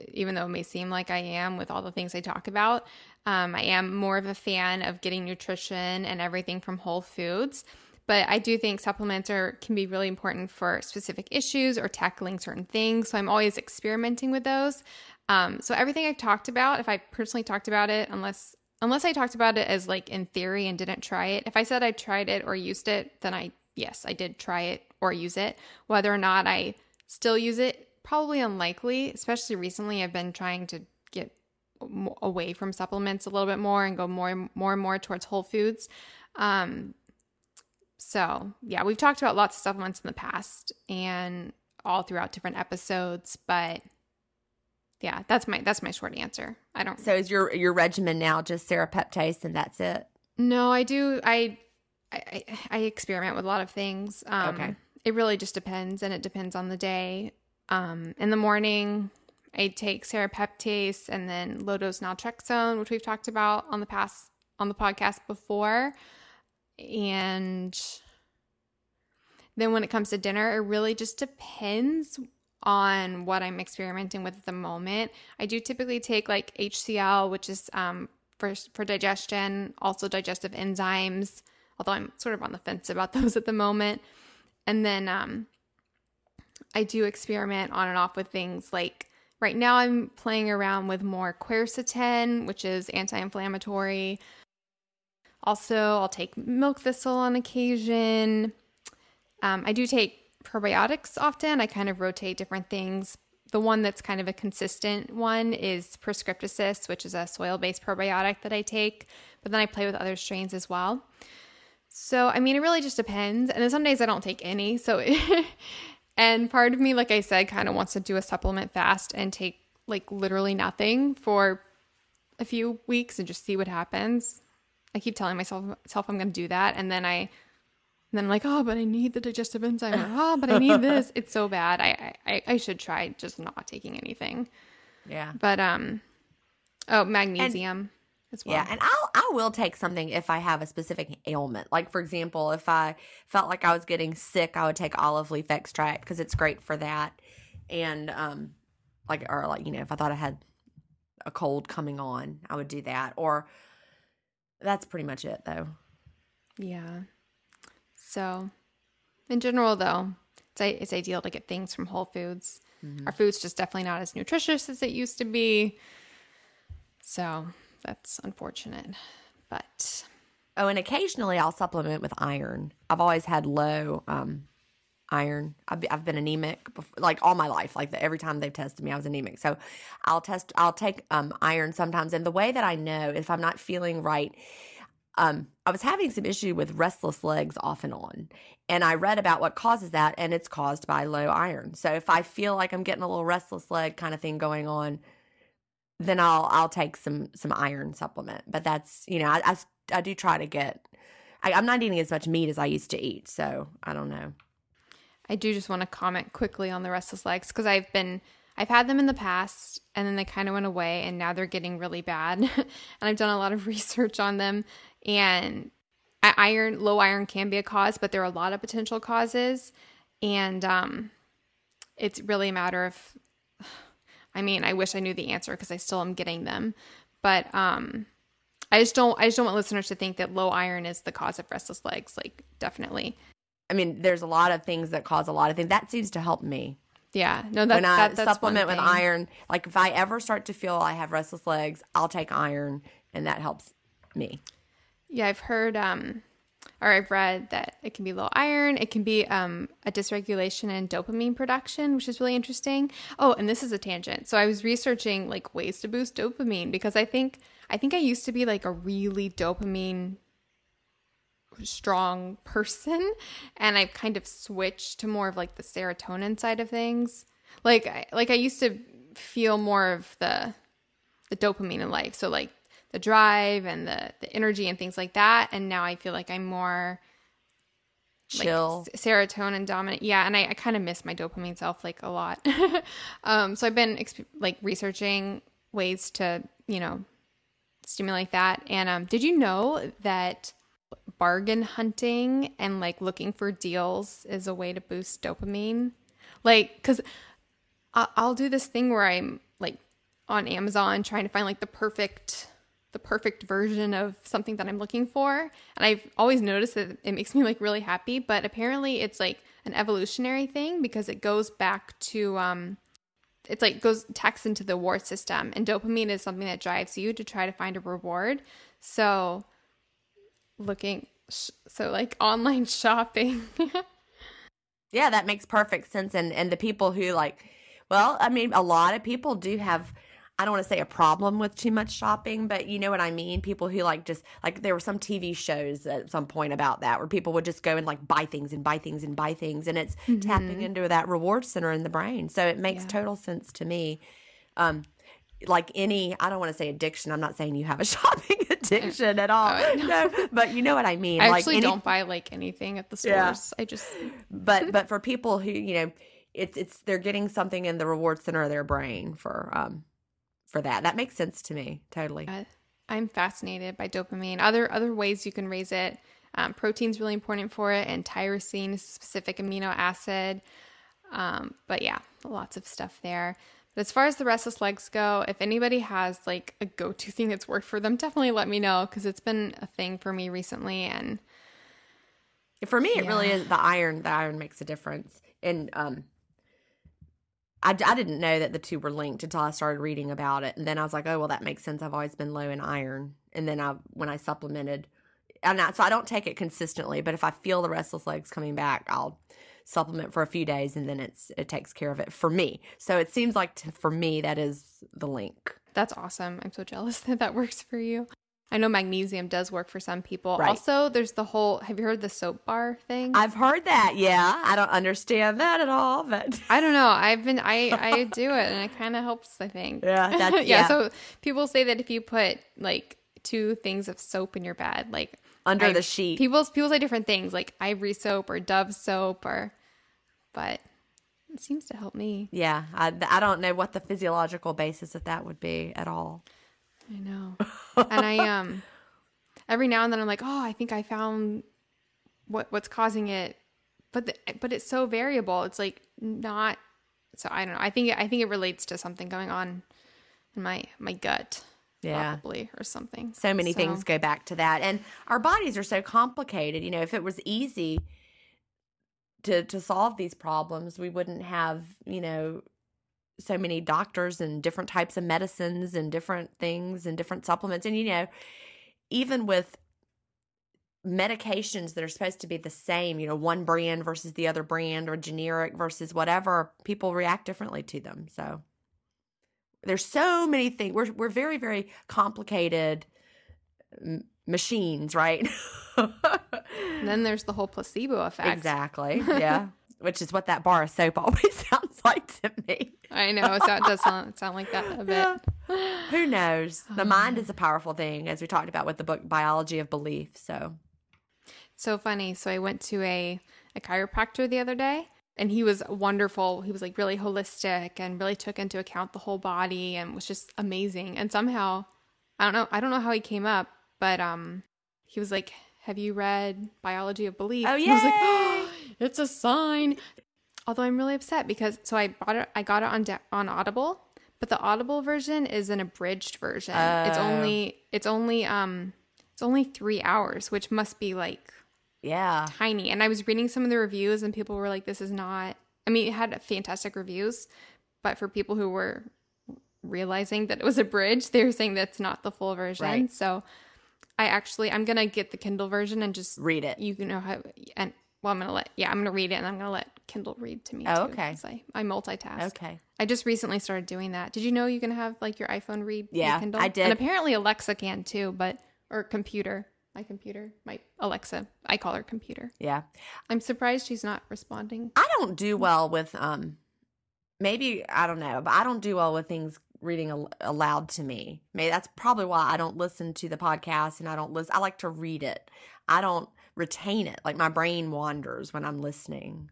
even though it may seem like I am with all the things I talk about. Um, I am more of a fan of getting nutrition and everything from Whole Foods. But I do think supplements are can be really important for specific issues or tackling certain things. So I'm always experimenting with those. Um, so everything I've talked about, if I personally talked about it, unless unless I talked about it as like in theory and didn't try it, if I said I tried it or used it, then I, yes, I did try it or use it. Whether or not I still use it, probably unlikely, especially recently. I've been trying to get away from supplements a little bit more and go more and more and more towards whole foods. Um So yeah, we've talked about lots of supplements in the past and all throughout different episodes, but yeah, that's my, that's my short answer. I don't. So is your, your regimen now just serrapeptase and that's it? No, I do. I, I, I experiment with a lot of things. Um, okay. It really just depends, and it depends on the day. Um, in the morning I take serrapeptase and then low dose naltrexone, which we've talked about on the past, on the podcast before. And then when it comes to dinner, it really just depends on what I'm experimenting with at the moment. I do typically take like H C L, which is um, for, for digestion, also digestive enzymes, although I'm sort of on the fence about those at the moment. And then um, I do experiment on and off with things like, right now I'm playing around with more quercetin, which is anti-inflammatory. Also, I'll take milk thistle on occasion. Um, I do take probiotics often. I kind of rotate different things. The one that's kind of a consistent one is Prescriptasis, which is a soil-based probiotic that I take. But then I play with other strains as well. So, I mean, it really just depends. And then some days I don't take any. So, and part of me, like I said, kind of wants to do a supplement fast and take like literally nothing for a few weeks and just see what happens. I keep telling myself self I'm going to do that, and then I, and then I'm like, oh, but I need the digestive enzyme. Or, oh, but I need this. It's so bad. I, I I should try just not taking anything. Yeah. But um, oh, magnesium and, as well. Yeah, and I'll I will take something if I have a specific ailment. Like for example, if I felt like I was getting sick, I would take olive leaf extract because it's great for that. And um, like or like you know, if I thought I had a cold coming on, I would do that. Or that's pretty much it, though. Yeah. So, in general, though, it's, it's ideal to get things from Whole Foods. Mm-hmm. Our food's just definitely not as nutritious as it used to be. So, that's unfortunate. But... Oh, and occasionally I'll supplement with iron. I've always had low um, iron. I've, I've been anemic, before, like, all my life. Like, the, every time they've tested me, I was anemic. So, I'll test. I'll take um, iron sometimes. And the way that I know, if I'm not feeling right, um, I was having some issue with restless legs off and on. And I read about what causes that, and it's caused by low iron. So, if I feel like I'm getting a little restless leg kind of thing going on, then I'll I'll take some some iron supplement. But that's, you know, I, I, I do try to get – I'm not eating as much meat as I used to eat. So, I don't know. I do just want to comment quickly on the restless legs because I've been, I've had them in the past and then they kind of went away and now they're getting really bad. And I've done a lot of research on them, and iron, low iron can be a cause, but there are a lot of potential causes. And um, it's really a matter of, I mean, I wish I knew the answer because I still am getting them, but um, I just don't, I just don't want listeners to think that low iron is the cause of restless legs. Like, definitely. I mean, there's a lot of things that cause a lot of things. That seems to help me. Yeah. No, that, when I that, that's supplement with iron, like if I ever start to feel I have restless legs, I'll take iron, and that helps me. Yeah, I've heard um, or I've read that it can be low iron. It can be um, a dysregulation in dopamine production, which is really interesting. Oh, and this is a tangent. So I was researching like ways to boost dopamine because I think I think I used to be like a really dopamine strong person, and I've kind of switched to more of like the serotonin side of things. Like I, like I used to feel more of the the dopamine in life, so like the drive and the, the energy and things like that, and now I feel like I'm more chill, like, serotonin dominant. Yeah, and I, I kind of miss my dopamine self like a lot. um so I've been exp- like researching ways to, you know, stimulate that. And um did you know that bargain hunting and like looking for deals is a way to boost dopamine? Like, because I'll do this thing where I'm like on Amazon trying to find like the perfect the perfect version of something that I'm looking for, and I've always noticed that it makes me like really happy, but apparently it's like an evolutionary thing because it goes back to um it's like goes taps into the reward system, and dopamine is something that drives you to try to find a reward. So looking so like online shopping. Yeah, that makes perfect sense. And and the people who like, well, I mean, a lot of people do have, I don't want to say a problem with too much shopping, but you know what I mean? People who like just like, there were some T V shows at some point about that where people would just go and like buy things and buy things and buy things, and it's mm-hmm. tapping into that reward center in the brain. So it makes yeah. total sense to me. Um like any, I don't want to say addiction. I'm not saying you have a shopping addiction at all. Oh, no, but you know what I mean. I like actually any, don't buy like anything at the stores. Yeah. I just, but, but for people who, you know, it's, it's, they're getting something in the reward center of their brain for, um, for that. That makes sense to me. Totally. Uh, I'm fascinated by dopamine. Other, other ways you can raise it. Um, protein's really important for it, and tyrosine is a specific amino acid. Um, but yeah, lots of stuff there. But as far as the restless legs go, if anybody has like a go-to thing that's worked for them, definitely let me know, because it's been a thing for me recently. And for me, it yeah. really is the iron. The iron makes a difference. And um, I, I didn't know that the two were linked until I started reading about it. And then I was like, oh, well, that makes sense. I've always been low in iron. And then I, when I supplemented, I'm not, so I don't take it consistently, but if I feel the restless legs coming back, I'll supplement for a few days, and then it's it takes care of it for me. So it seems like to, for me, that is the link. That's awesome. I'm so jealous that that works for you. I know magnesium does work for some people. Right. Also, there's the whole, have you heard the soap bar thing? I've heard that. Yeah. I don't understand that at all, but I don't know. I've been, I, I do it, and it kind of helps, I think. Yeah. That's, yeah, yeah. So people say that if you put like two things of soap in your bed, like under I, the sheet, people, people say different things like Ivory soap or Dove soap, or, but it seems to help me. Yeah. I, I don't know what the physiological basis of that would be at all. I know. And I, um, every now and then I'm like, oh, I think I found what what's causing it. But, the, but it's so variable. It's like not, so I don't know. I think, I think it relates to something going on in my, my gut. Yeah. Probably, or something. So many so. things go back to that. And our bodies are so complicated. You know, if it was easy to to solve these problems, we wouldn't have, you know, so many doctors and different types of medicines and different things and different supplements. And, you know, even with medications that are supposed to be the same, you know, one brand versus the other brand, or generic versus whatever, people react differently to them. So there's so many things. We're we're very, very complicated m- machines, right? And then there's the whole placebo effect. Exactly. Yeah. Which is what that bar of soap always sounds like to me. I know. It does sound, sound like that a bit. Yeah. Who knows? The um, mind is a powerful thing, as we talked about with the book Biology of Belief. So, so funny. So I went to a, a chiropractor the other day. And he was wonderful. He was like really holistic and really took into account the whole body and was just amazing. And somehow, I don't know, I don't know how he came up, but um, he was like, have you read Biology of Belief? Oh, yeah. I was like, oh, it's a sign. Although I'm really upset because, so I bought it, I got it on, da- on Audible, but the Audible version is an abridged version. Uh, it's only, it's only, um, it's only three hours, which must be like, yeah, tiny. And I was reading some of the reviews, and people were like, this is not I mean, it had fantastic reviews, but for people who were realizing that it was abridged, they were saying that's not the full version. Right. So I actually, I'm going to get the Kindle version and just read it. You know how, and well, I'm going to let, yeah, I'm going to read it and I'm going to let Kindle read to me. Oh, too, okay. I, I multitask. Okay. I just recently started doing that. Did you know you can have like your iPhone read? Yeah, Kindle? I did. And apparently Alexa can too, but, or computer. My computer, my Alexa, I call her computer. Yeah. I'm surprised she's not responding. I don't do well with, um, maybe, I don't know, but I don't do well with things reading al- aloud to me. Maybe that's probably why I don't listen to the podcast and I don't listen. I like to read it. I don't retain it. Like my brain wanders when I'm listening.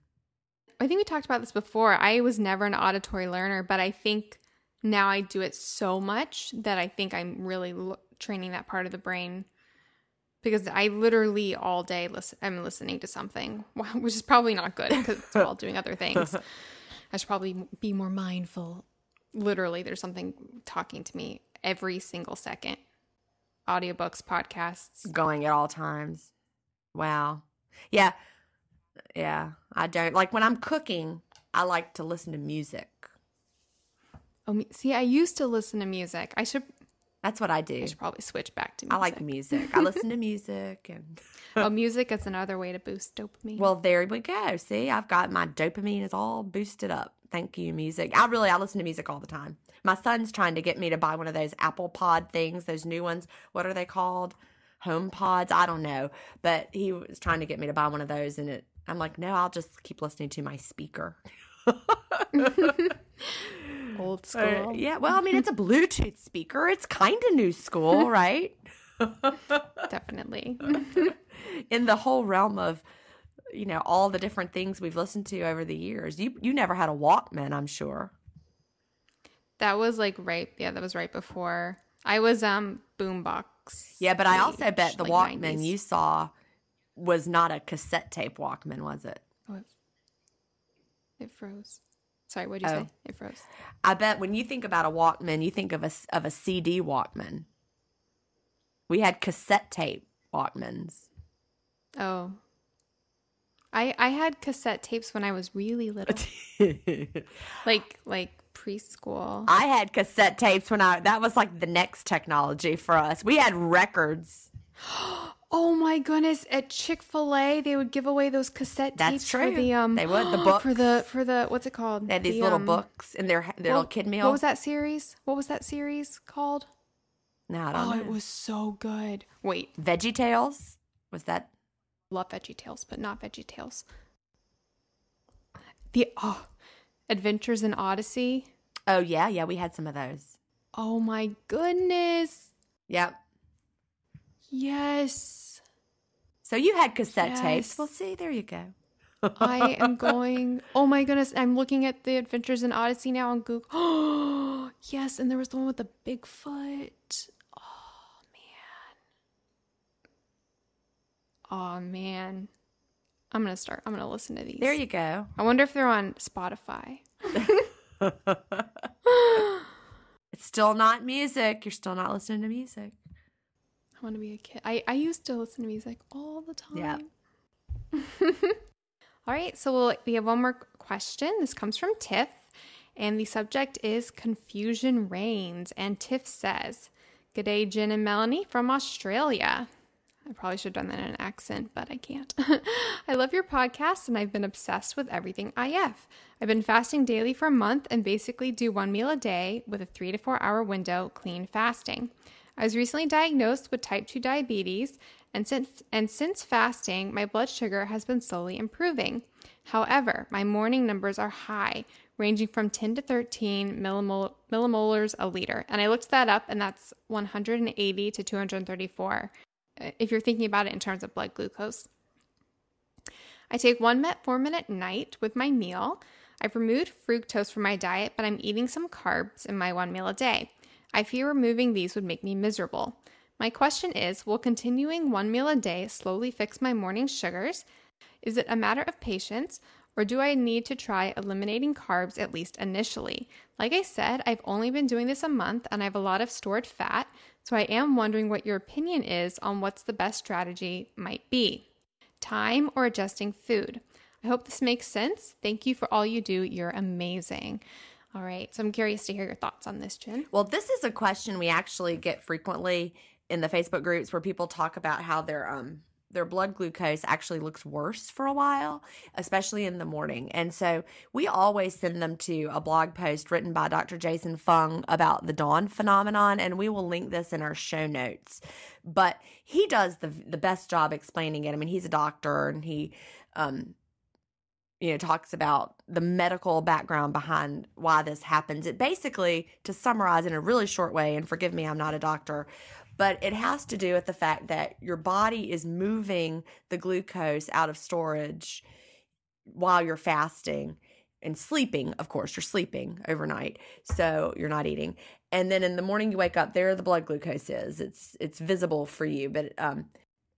I think we talked about this before. I was never an auditory learner, but I think now I do it so much that I think I'm really lo- training that part of the brain. Because I literally all day listen, I'm listening to something, which is probably not good because we're all doing other things. I should probably be more mindful. Literally, there's something talking to me every single second. Audiobooks, podcasts. Going at all times. Wow. Yeah. Yeah. I don't. Like when I'm cooking, I like to listen to music. Oh, see, I used to listen to music. I should... That's what I do. I should probably switch back to music. I like music. I listen to music. and Oh, music is another way to boost dopamine. Well, there we go. See, I've got my dopamine is all boosted up. Thank you, music. I really, I listen to music all the time. My son's trying to get me to buy one of those Apple Pod things, those new ones. What are they called? Home Pods? I don't know. But he was trying to get me to buy one of those, and it, I'm like, no, I'll just keep listening to my speaker. Old school. Uh, yeah, well, I mean, it's a Bluetooth speaker. It's kind of new school, right? Definitely. In the whole realm of, you know, all the different things we've listened to over the years. You you never had a Walkman, I'm sure. That was like right, yeah, that was right before. I was um boombox. Yeah, but age, I also bet the like Walkman nineties. You saw was not a cassette tape Walkman, was it? Oh, it froze. Sorry, what did you oh. say? It froze. I bet when you think about a Walkman, you think of a, of a C D Walkman. We had cassette tape Walkmans. Oh. I I had cassette tapes when I was really little. like like preschool. I had cassette tapes when I – that was like the next technology for us. We had records. Oh my goodness! At Chick-fil-A, they would give away those cassette tapes. That's true. For the, um, they would the books for the for the what's it called? They had these the, little um, books in their, their well, little kid meal. What was that series? What was that series called? No, I don't oh, know. It was so good. Wait, Veggie Tales was that? Love Veggie Tales, but not Veggie Tales. The oh, Adventures in Odyssey. Oh yeah, yeah, we had some of those. Oh my goodness! Yep. Yes. So you had cassette yes. tapes. Well, see, there you go. I am going, oh my goodness, I'm looking at the Adventures in Odyssey now on Google. Oh, yes, and there was the one with the Bigfoot. Oh, man. Oh, man. I'm going to start. I'm going to listen to these. There you go. I wonder if they're on Spotify. It's still not music. You're still not listening to music. I want to be a kid. I, I used to listen to music all the time. Yeah. All right. So we'll, we have one more question. This comes from Tiff. And the subject is Confusion Reigns. And Tiff says, "G'day, Jen and Melanie from Australia." I probably should have done that in an accent, but I can't. "I love your podcast and I've been obsessed with everything I F. I've been fasting daily for a month and basically do one meal a day with a three to four hour window clean fasting. I was recently diagnosed with type two diabetes, and since and since fasting, my blood sugar has been slowly improving. However, my morning numbers are high, ranging from ten to thirteen millimol- millimolars a liter. And I looked that up, and that's one hundred eighty to two hundred thirty-four, if you're thinking about it in terms of blood glucose. I take one metformin at night with my meal. I've removed fructose from my diet, but I'm eating some carbs in my one meal a day. I fear removing these would make me miserable. My question is, will continuing one meal a day slowly fix my morning sugars? Is it a matter of patience, or do I need to try eliminating carbs at least initially? Like I said, I've only been doing this a month and I have a lot of stored fat, so I am wondering what your opinion is on what's the best strategy might be. Time or adjusting food? I hope this makes sense. Thank you for all you do. You're amazing. All right. So I'm curious to hear your thoughts on this, Jen. Well, this is a question we actually get frequently in the Facebook groups where people talk about how their um their blood glucose actually looks worse for a while, especially in the morning. And so we always send them to a blog post written by Doctor Jason Fung about the dawn phenomenon, and we will link this in our show notes. But he does the the best job explaining it. I mean, he's a doctor, and he um you know, talks about the medical background behind why this happens. It basically, to summarize in a really short way, and forgive me, I'm not a doctor, but it has to do with the fact that your body is moving the glucose out of storage while you're fasting and sleeping. Of course, you're sleeping overnight, so you're not eating. And then in the morning you wake up, there the blood glucose is. It's it's visible for you. But um,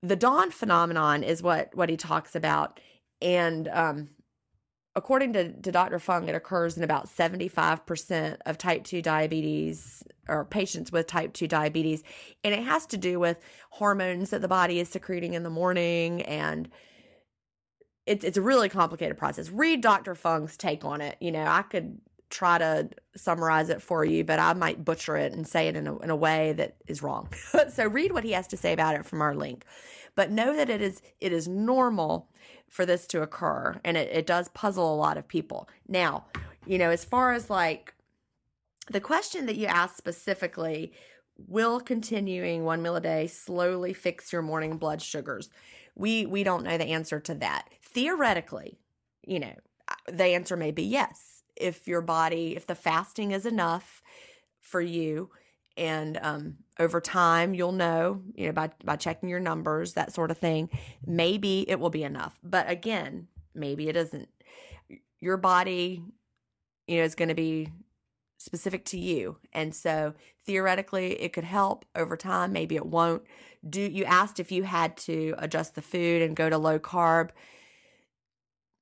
the dawn phenomenon is what, what he talks about. And um, according to, to Doctor Fung, it occurs in about seventy-five percent of type two diabetes or patients with type two diabetes. And it has to do with hormones that the body is secreting in the morning. And it's, it's a really complicated process. Read Doctor Fung's take on it. You know, I could try to summarize it for you, but I might butcher it and say it in a, in a way that is wrong. So read what he has to say about it from our link. But know that it is it is normal for this to occur, and it, it does puzzle a lot of people. Now, you know, as far as like the question that you asked specifically, will continuing one meal a day slowly fix your morning blood sugars? We we don't know the answer to that. Theoretically, you know, the answer may be yes. If your body, if the fasting is enough for you, and um, over time, you'll know, you know, by, by checking your numbers, that sort of thing, maybe it will be enough. But again, maybe it isn't. Your body, you know, is going to be specific to you. And so theoretically, it could help over time. Maybe it won't. Do you asked if you had to adjust the food and go to low carb?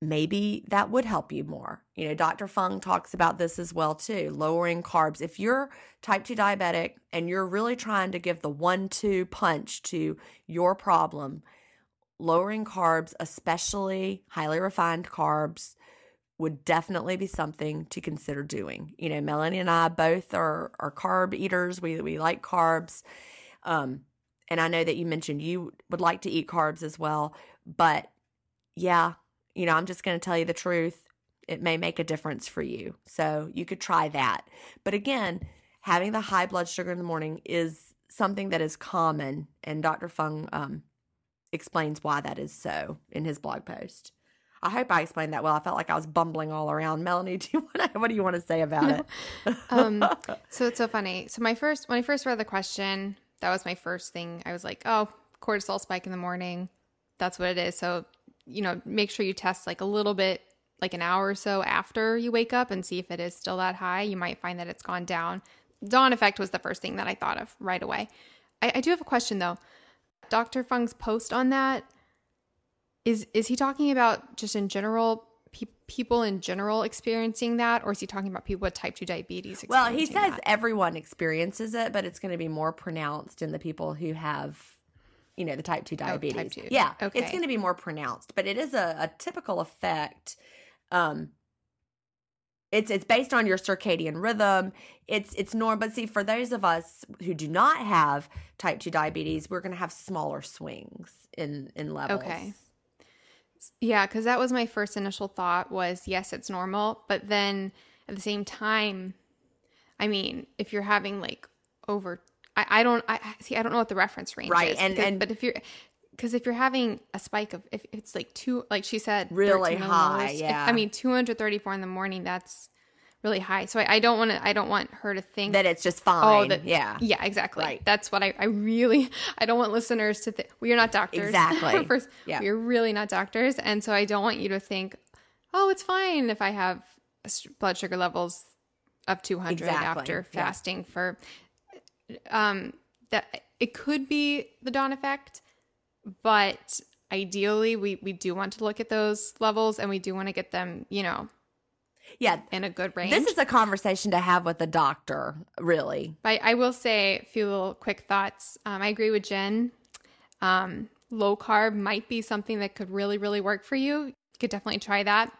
Maybe that would help you more. You know, Doctor Fung talks about this as well too, lowering carbs. If you're type two diabetic and you're really trying to give the one two punch to your problem, lowering carbs, especially highly refined carbs, would definitely be something to consider doing. You know, Melanie and I both are, are carb eaters. We we like carbs. Um, and I know that you mentioned you would like to eat carbs as well, but yeah, you know, I'm just going to tell you the truth. It may make a difference for you. So you could try that. But again, having the high blood sugar in the morning is something that is common. And Doctor Fung um, explains why that is so in his blog post. I hope I explained that well. I felt like I was bumbling all around. Melanie, do you want to, what do you want to say about it? um, so it's so funny. So my first, when I first read the question, that was my first thing. I was like, oh, cortisol spike in the morning. That's what it is. So you know, make sure you test like a little bit, like an hour or so after you wake up and see if it is still that high. You might find that it's gone down. Dawn effect was the first thing that I thought of right away. I, I do have a question though. Doctor Fung's post on that, is is he talking about just in general, pe- people in general experiencing that? Or is he talking about people with type two diabetes experiencing that? Well, he says that everyone experiences it, but it's going to be more pronounced in the people who have, you know, the type two diabetes. Oh, type two. Yeah. Okay. It's going to be more pronounced, but it is a, a typical effect. Um, it's it's based on your circadian rhythm. It's it's normal. But see, for those of us who do not have type two diabetes, we're going to have smaller swings in, in levels. Okay. Yeah, because that was my first initial thought was, yes, it's normal. But then at the same time, I mean, if you're having like over I don't I see I don't know what the reference range right, is. Right. And, and but if you're cuz if you're having a spike of if it's like two like she said really high, yeah. If, I mean two hundred thirty-four in the morning, that's really high. So I, I don't want to I don't want her to think that it's just fine. Oh, that, yeah. Yeah, exactly. Right. That's what I, I really I don't want listeners to think we are not doctors. Exactly. First, yeah. We're really not doctors, and so I don't want you to think, "Oh, it's fine if I have blood sugar levels of two hundred exactly. after fasting yeah. for Um, that it could be the dawn effect, but ideally we, we do want to look at those levels and we do want to get them, you know, yeah, in a good range. This is a conversation to have with a doctor, really. But I will say a few little quick thoughts. Um, I agree with Jen. Um, low carb might be something that could really, really work for you. could definitely try that.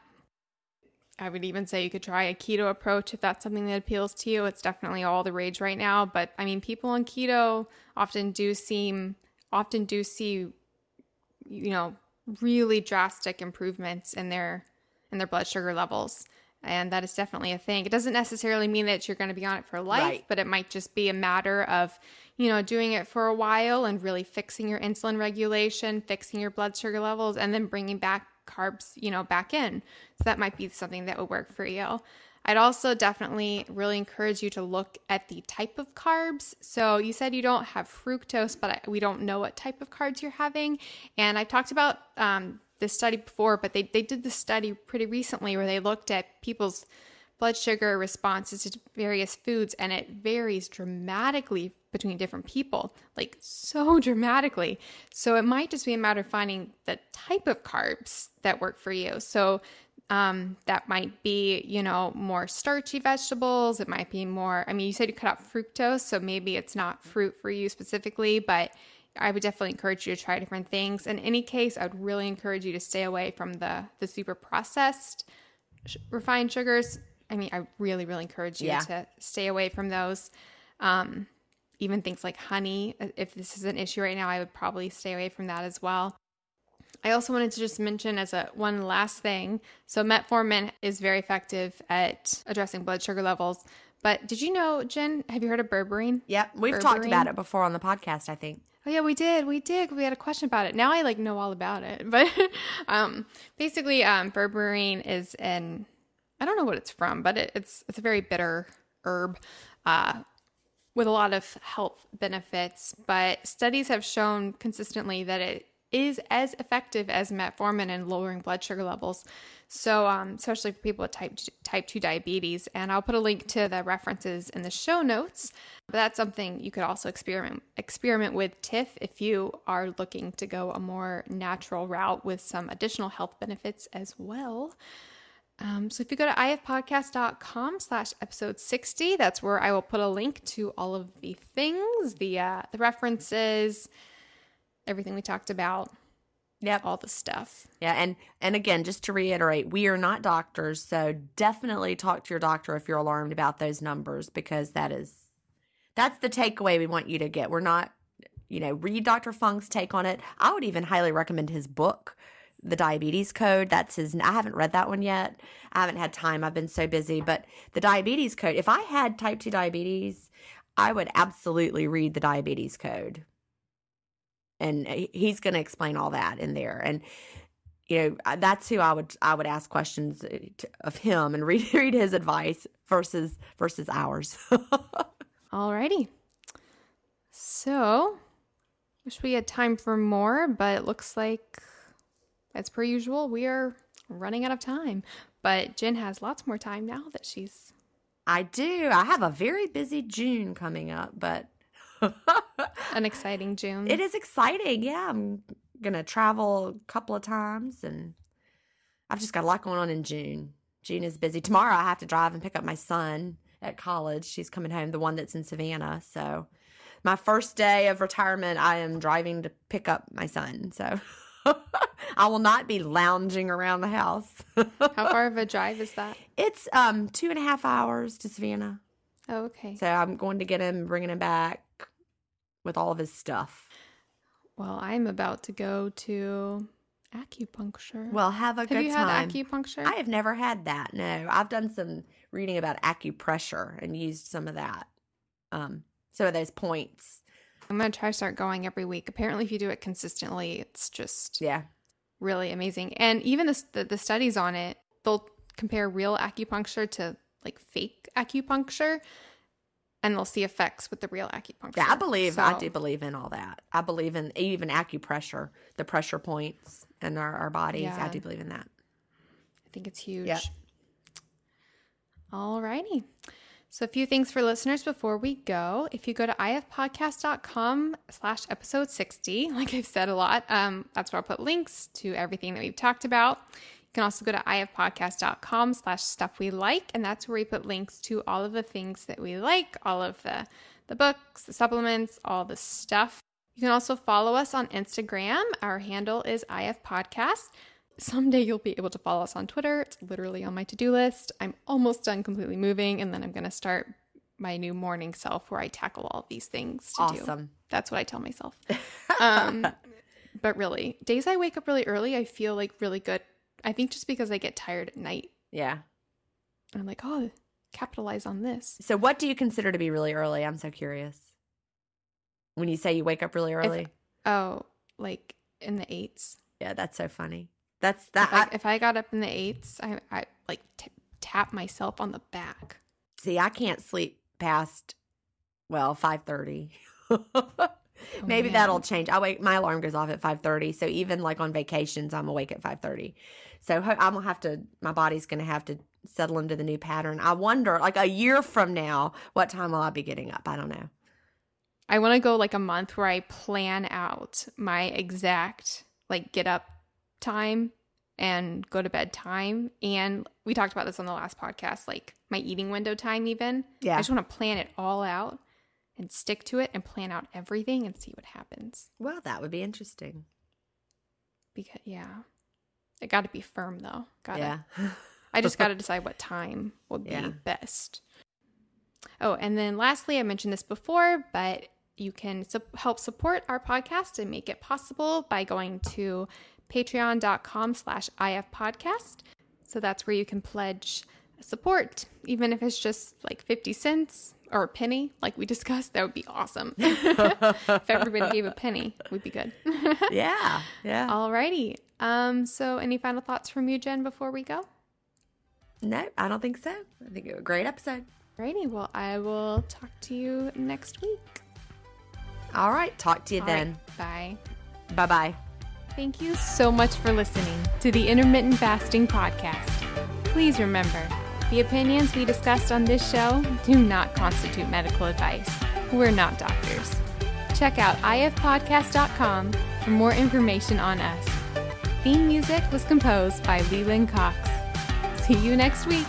I would even say you could try a keto approach if that's something that appeals to you. It's definitely all the rage right now. But I mean, people on keto often do seem, often do see, you know, really drastic improvements in their, in their blood sugar levels. And that is definitely a thing. It doesn't necessarily mean that you're going to be on it for life, right, but it might just be a matter of, you know, doing it for a while and really fixing your insulin regulation, fixing your blood sugar levels, and then bringing back carbs, you know, back in. So that might be something that would work for you. I'd also definitely really encourage you to look at the type of carbs. So you said you don't have fructose, but we don't know what type of carbs you're having. And I talked about um, this study before, but they, they did this study pretty recently where they looked at people's blood sugar responses to various foods, and it varies dramatically between different people, like so dramatically. So it might just be a matter of finding the type of carbs that work for you. So um, that might be, you know, more starchy vegetables. It might be more, I mean, you said you cut out fructose, so maybe it's not fruit for you specifically, but I would definitely encourage you to try different things. In any case, I would really encourage you to stay away from the, the super processed sh- refined sugars. I mean, I really, really encourage you yeah. to stay away from those. Um, even things like honey, if this is an issue right now, I would probably stay away from that as well. I also wanted to just mention as a one last thing, so metformin is very effective at addressing blood sugar levels. But did you know, Jen, have you heard of berberine? Yeah, we've berberine. talked about it before on the podcast, I think. Oh yeah, we did. We did. We had a question about it. Now I like know all about it. But um, basically, um, berberine is an I don't know what it's from, but it, it's it's a very bitter herb uh, with a lot of health benefits. But studies have shown consistently that it is as effective as metformin in lowering blood sugar levels. So um, especially for people with type two, type two diabetes. And I'll put a link to the references in the show notes. But that's something you could also experiment experiment with T I F if you are looking to go a more natural route with some additional health benefits as well. Um, so if you go to ifpodcast dot com slash episode sixty, that's where I will put a link to all of the things, the uh, the references, everything we talked about, yep. all the stuff. Yeah, and, and again, just to reiterate, we are not doctors, so definitely talk to your doctor if you're alarmed about those numbers, because that is that's the takeaway we want you to get. We're not, you know, read Doctor Fung's take on it. I would even highly recommend his book, The Diabetes Code. That's his. I haven't read that one yet. I haven't had time. I've been so busy. But The Diabetes Code, if I had type two diabetes, I would absolutely read The Diabetes Code. And he's going to explain all that in there. And, you know, that's who I would I would ask questions of him and read read his advice versus versus ours. Alrighty. So, wish we had time for more, but it looks like, as per usual, we are running out of time, but Jen has lots more time now that she's... I do. I have a very busy June coming up, but... An exciting June. It is exciting, yeah. I'm going to travel a couple of times, and I've just got a lot going on in June. June is busy. Tomorrow I have to drive and pick up my son at college. She's coming home, the one that's in Savannah, so my first day of retirement, I am driving to pick up my son, so... I will not be lounging around the house. How far of a drive is that? It's um two and a half hours to Savannah. Oh, okay. So I'm going to get him, bringing him back with all of his stuff. Well, I'm about to go to acupuncture. Well, have a have good time. Have you had acupuncture? I have never had that, no. I've done some reading about acupressure and used some of that. Um, some of those points. I'm going to try to start going every week. Apparently, if you do it consistently, it's just yeah, really amazing. And even the, the, the studies on it, they'll compare real acupuncture to like fake acupuncture, and they'll see effects with the real acupuncture. Yeah, I believe, so, I do believe in all that. I believe in even acupressure, the pressure points in our, our bodies. Yeah. I do believe in that. I think it's huge. Yeah. All righty. So a few things for listeners before we go. If you go to ifpodcast dot com slash episode sixty, like I've said a lot, um, that's where I'll put links to everything that we've talked about. You can also go to ifpodcast dot com slash stuff we like, and that's where we put links to all of the things that we like, all of the, the books, the supplements, all the stuff. You can also follow us on Instagram. Our handle is ifpodcast. someday you'll be able to follow us on Twitter. It's literally on my to-do list. I'm almost done completely moving, and then I'm going to start my new morning self where I tackle all these things to awesome. do. Awesome. That's what I tell myself. Um, but really, days I wake up really early, I feel like really good. I think just because I get tired at night. Yeah. I'm like, oh, capitalize on this. So what do you consider to be really early? I'm so curious. When you say you wake up really early. If, oh, like in the eights. Yeah, that's so funny. That's that. If I, if I got up in the eights, I, I like t- tap myself on the back. See, I can't sleep past, well, five thirty. oh, Maybe man. That'll change. I wake. My alarm goes off at five thirty. So even like on vacations, I'm awake at five thirty. So I'm going to have to, my body's going to have to settle into the new pattern. I wonder, like a year from now, what time will I be getting up? I don't know. I want to go like a month where I plan out my exact like get up time and go to bed time. And we talked about this on the last podcast, like my eating window time even. Yeah. I just want to plan it all out and stick to it and plan out everything and see what happens. Well, that would be interesting. Because, yeah. I got to be firm though. Gotta, yeah. I just got to decide what time will be yeah. best. Oh, and then lastly, I mentioned this before, but you can su- help support our podcast and make it possible by going to patreon dot com slash ifpodcast. So that's where you can pledge support, even if it's just like fifty cents or a penny, like we discussed. That would be awesome. If everybody gave a penny, we'd be good. yeah. Yeah. Alrighty. Um, so any final thoughts from you, Jen, before we go? No, I don't think so. I think it was a great episode. Alrighty. Well, I will talk to you next week. All right. Talk to you All then. Right, bye. Bye-bye. Thank you so much for listening to the Intermittent Fasting Podcast. Please remember, the opinions we discussed on this show do not constitute medical advice. We're not doctors. Check out if podcast dot com for more information on us. Theme music was composed by Leland Cox. See you next week.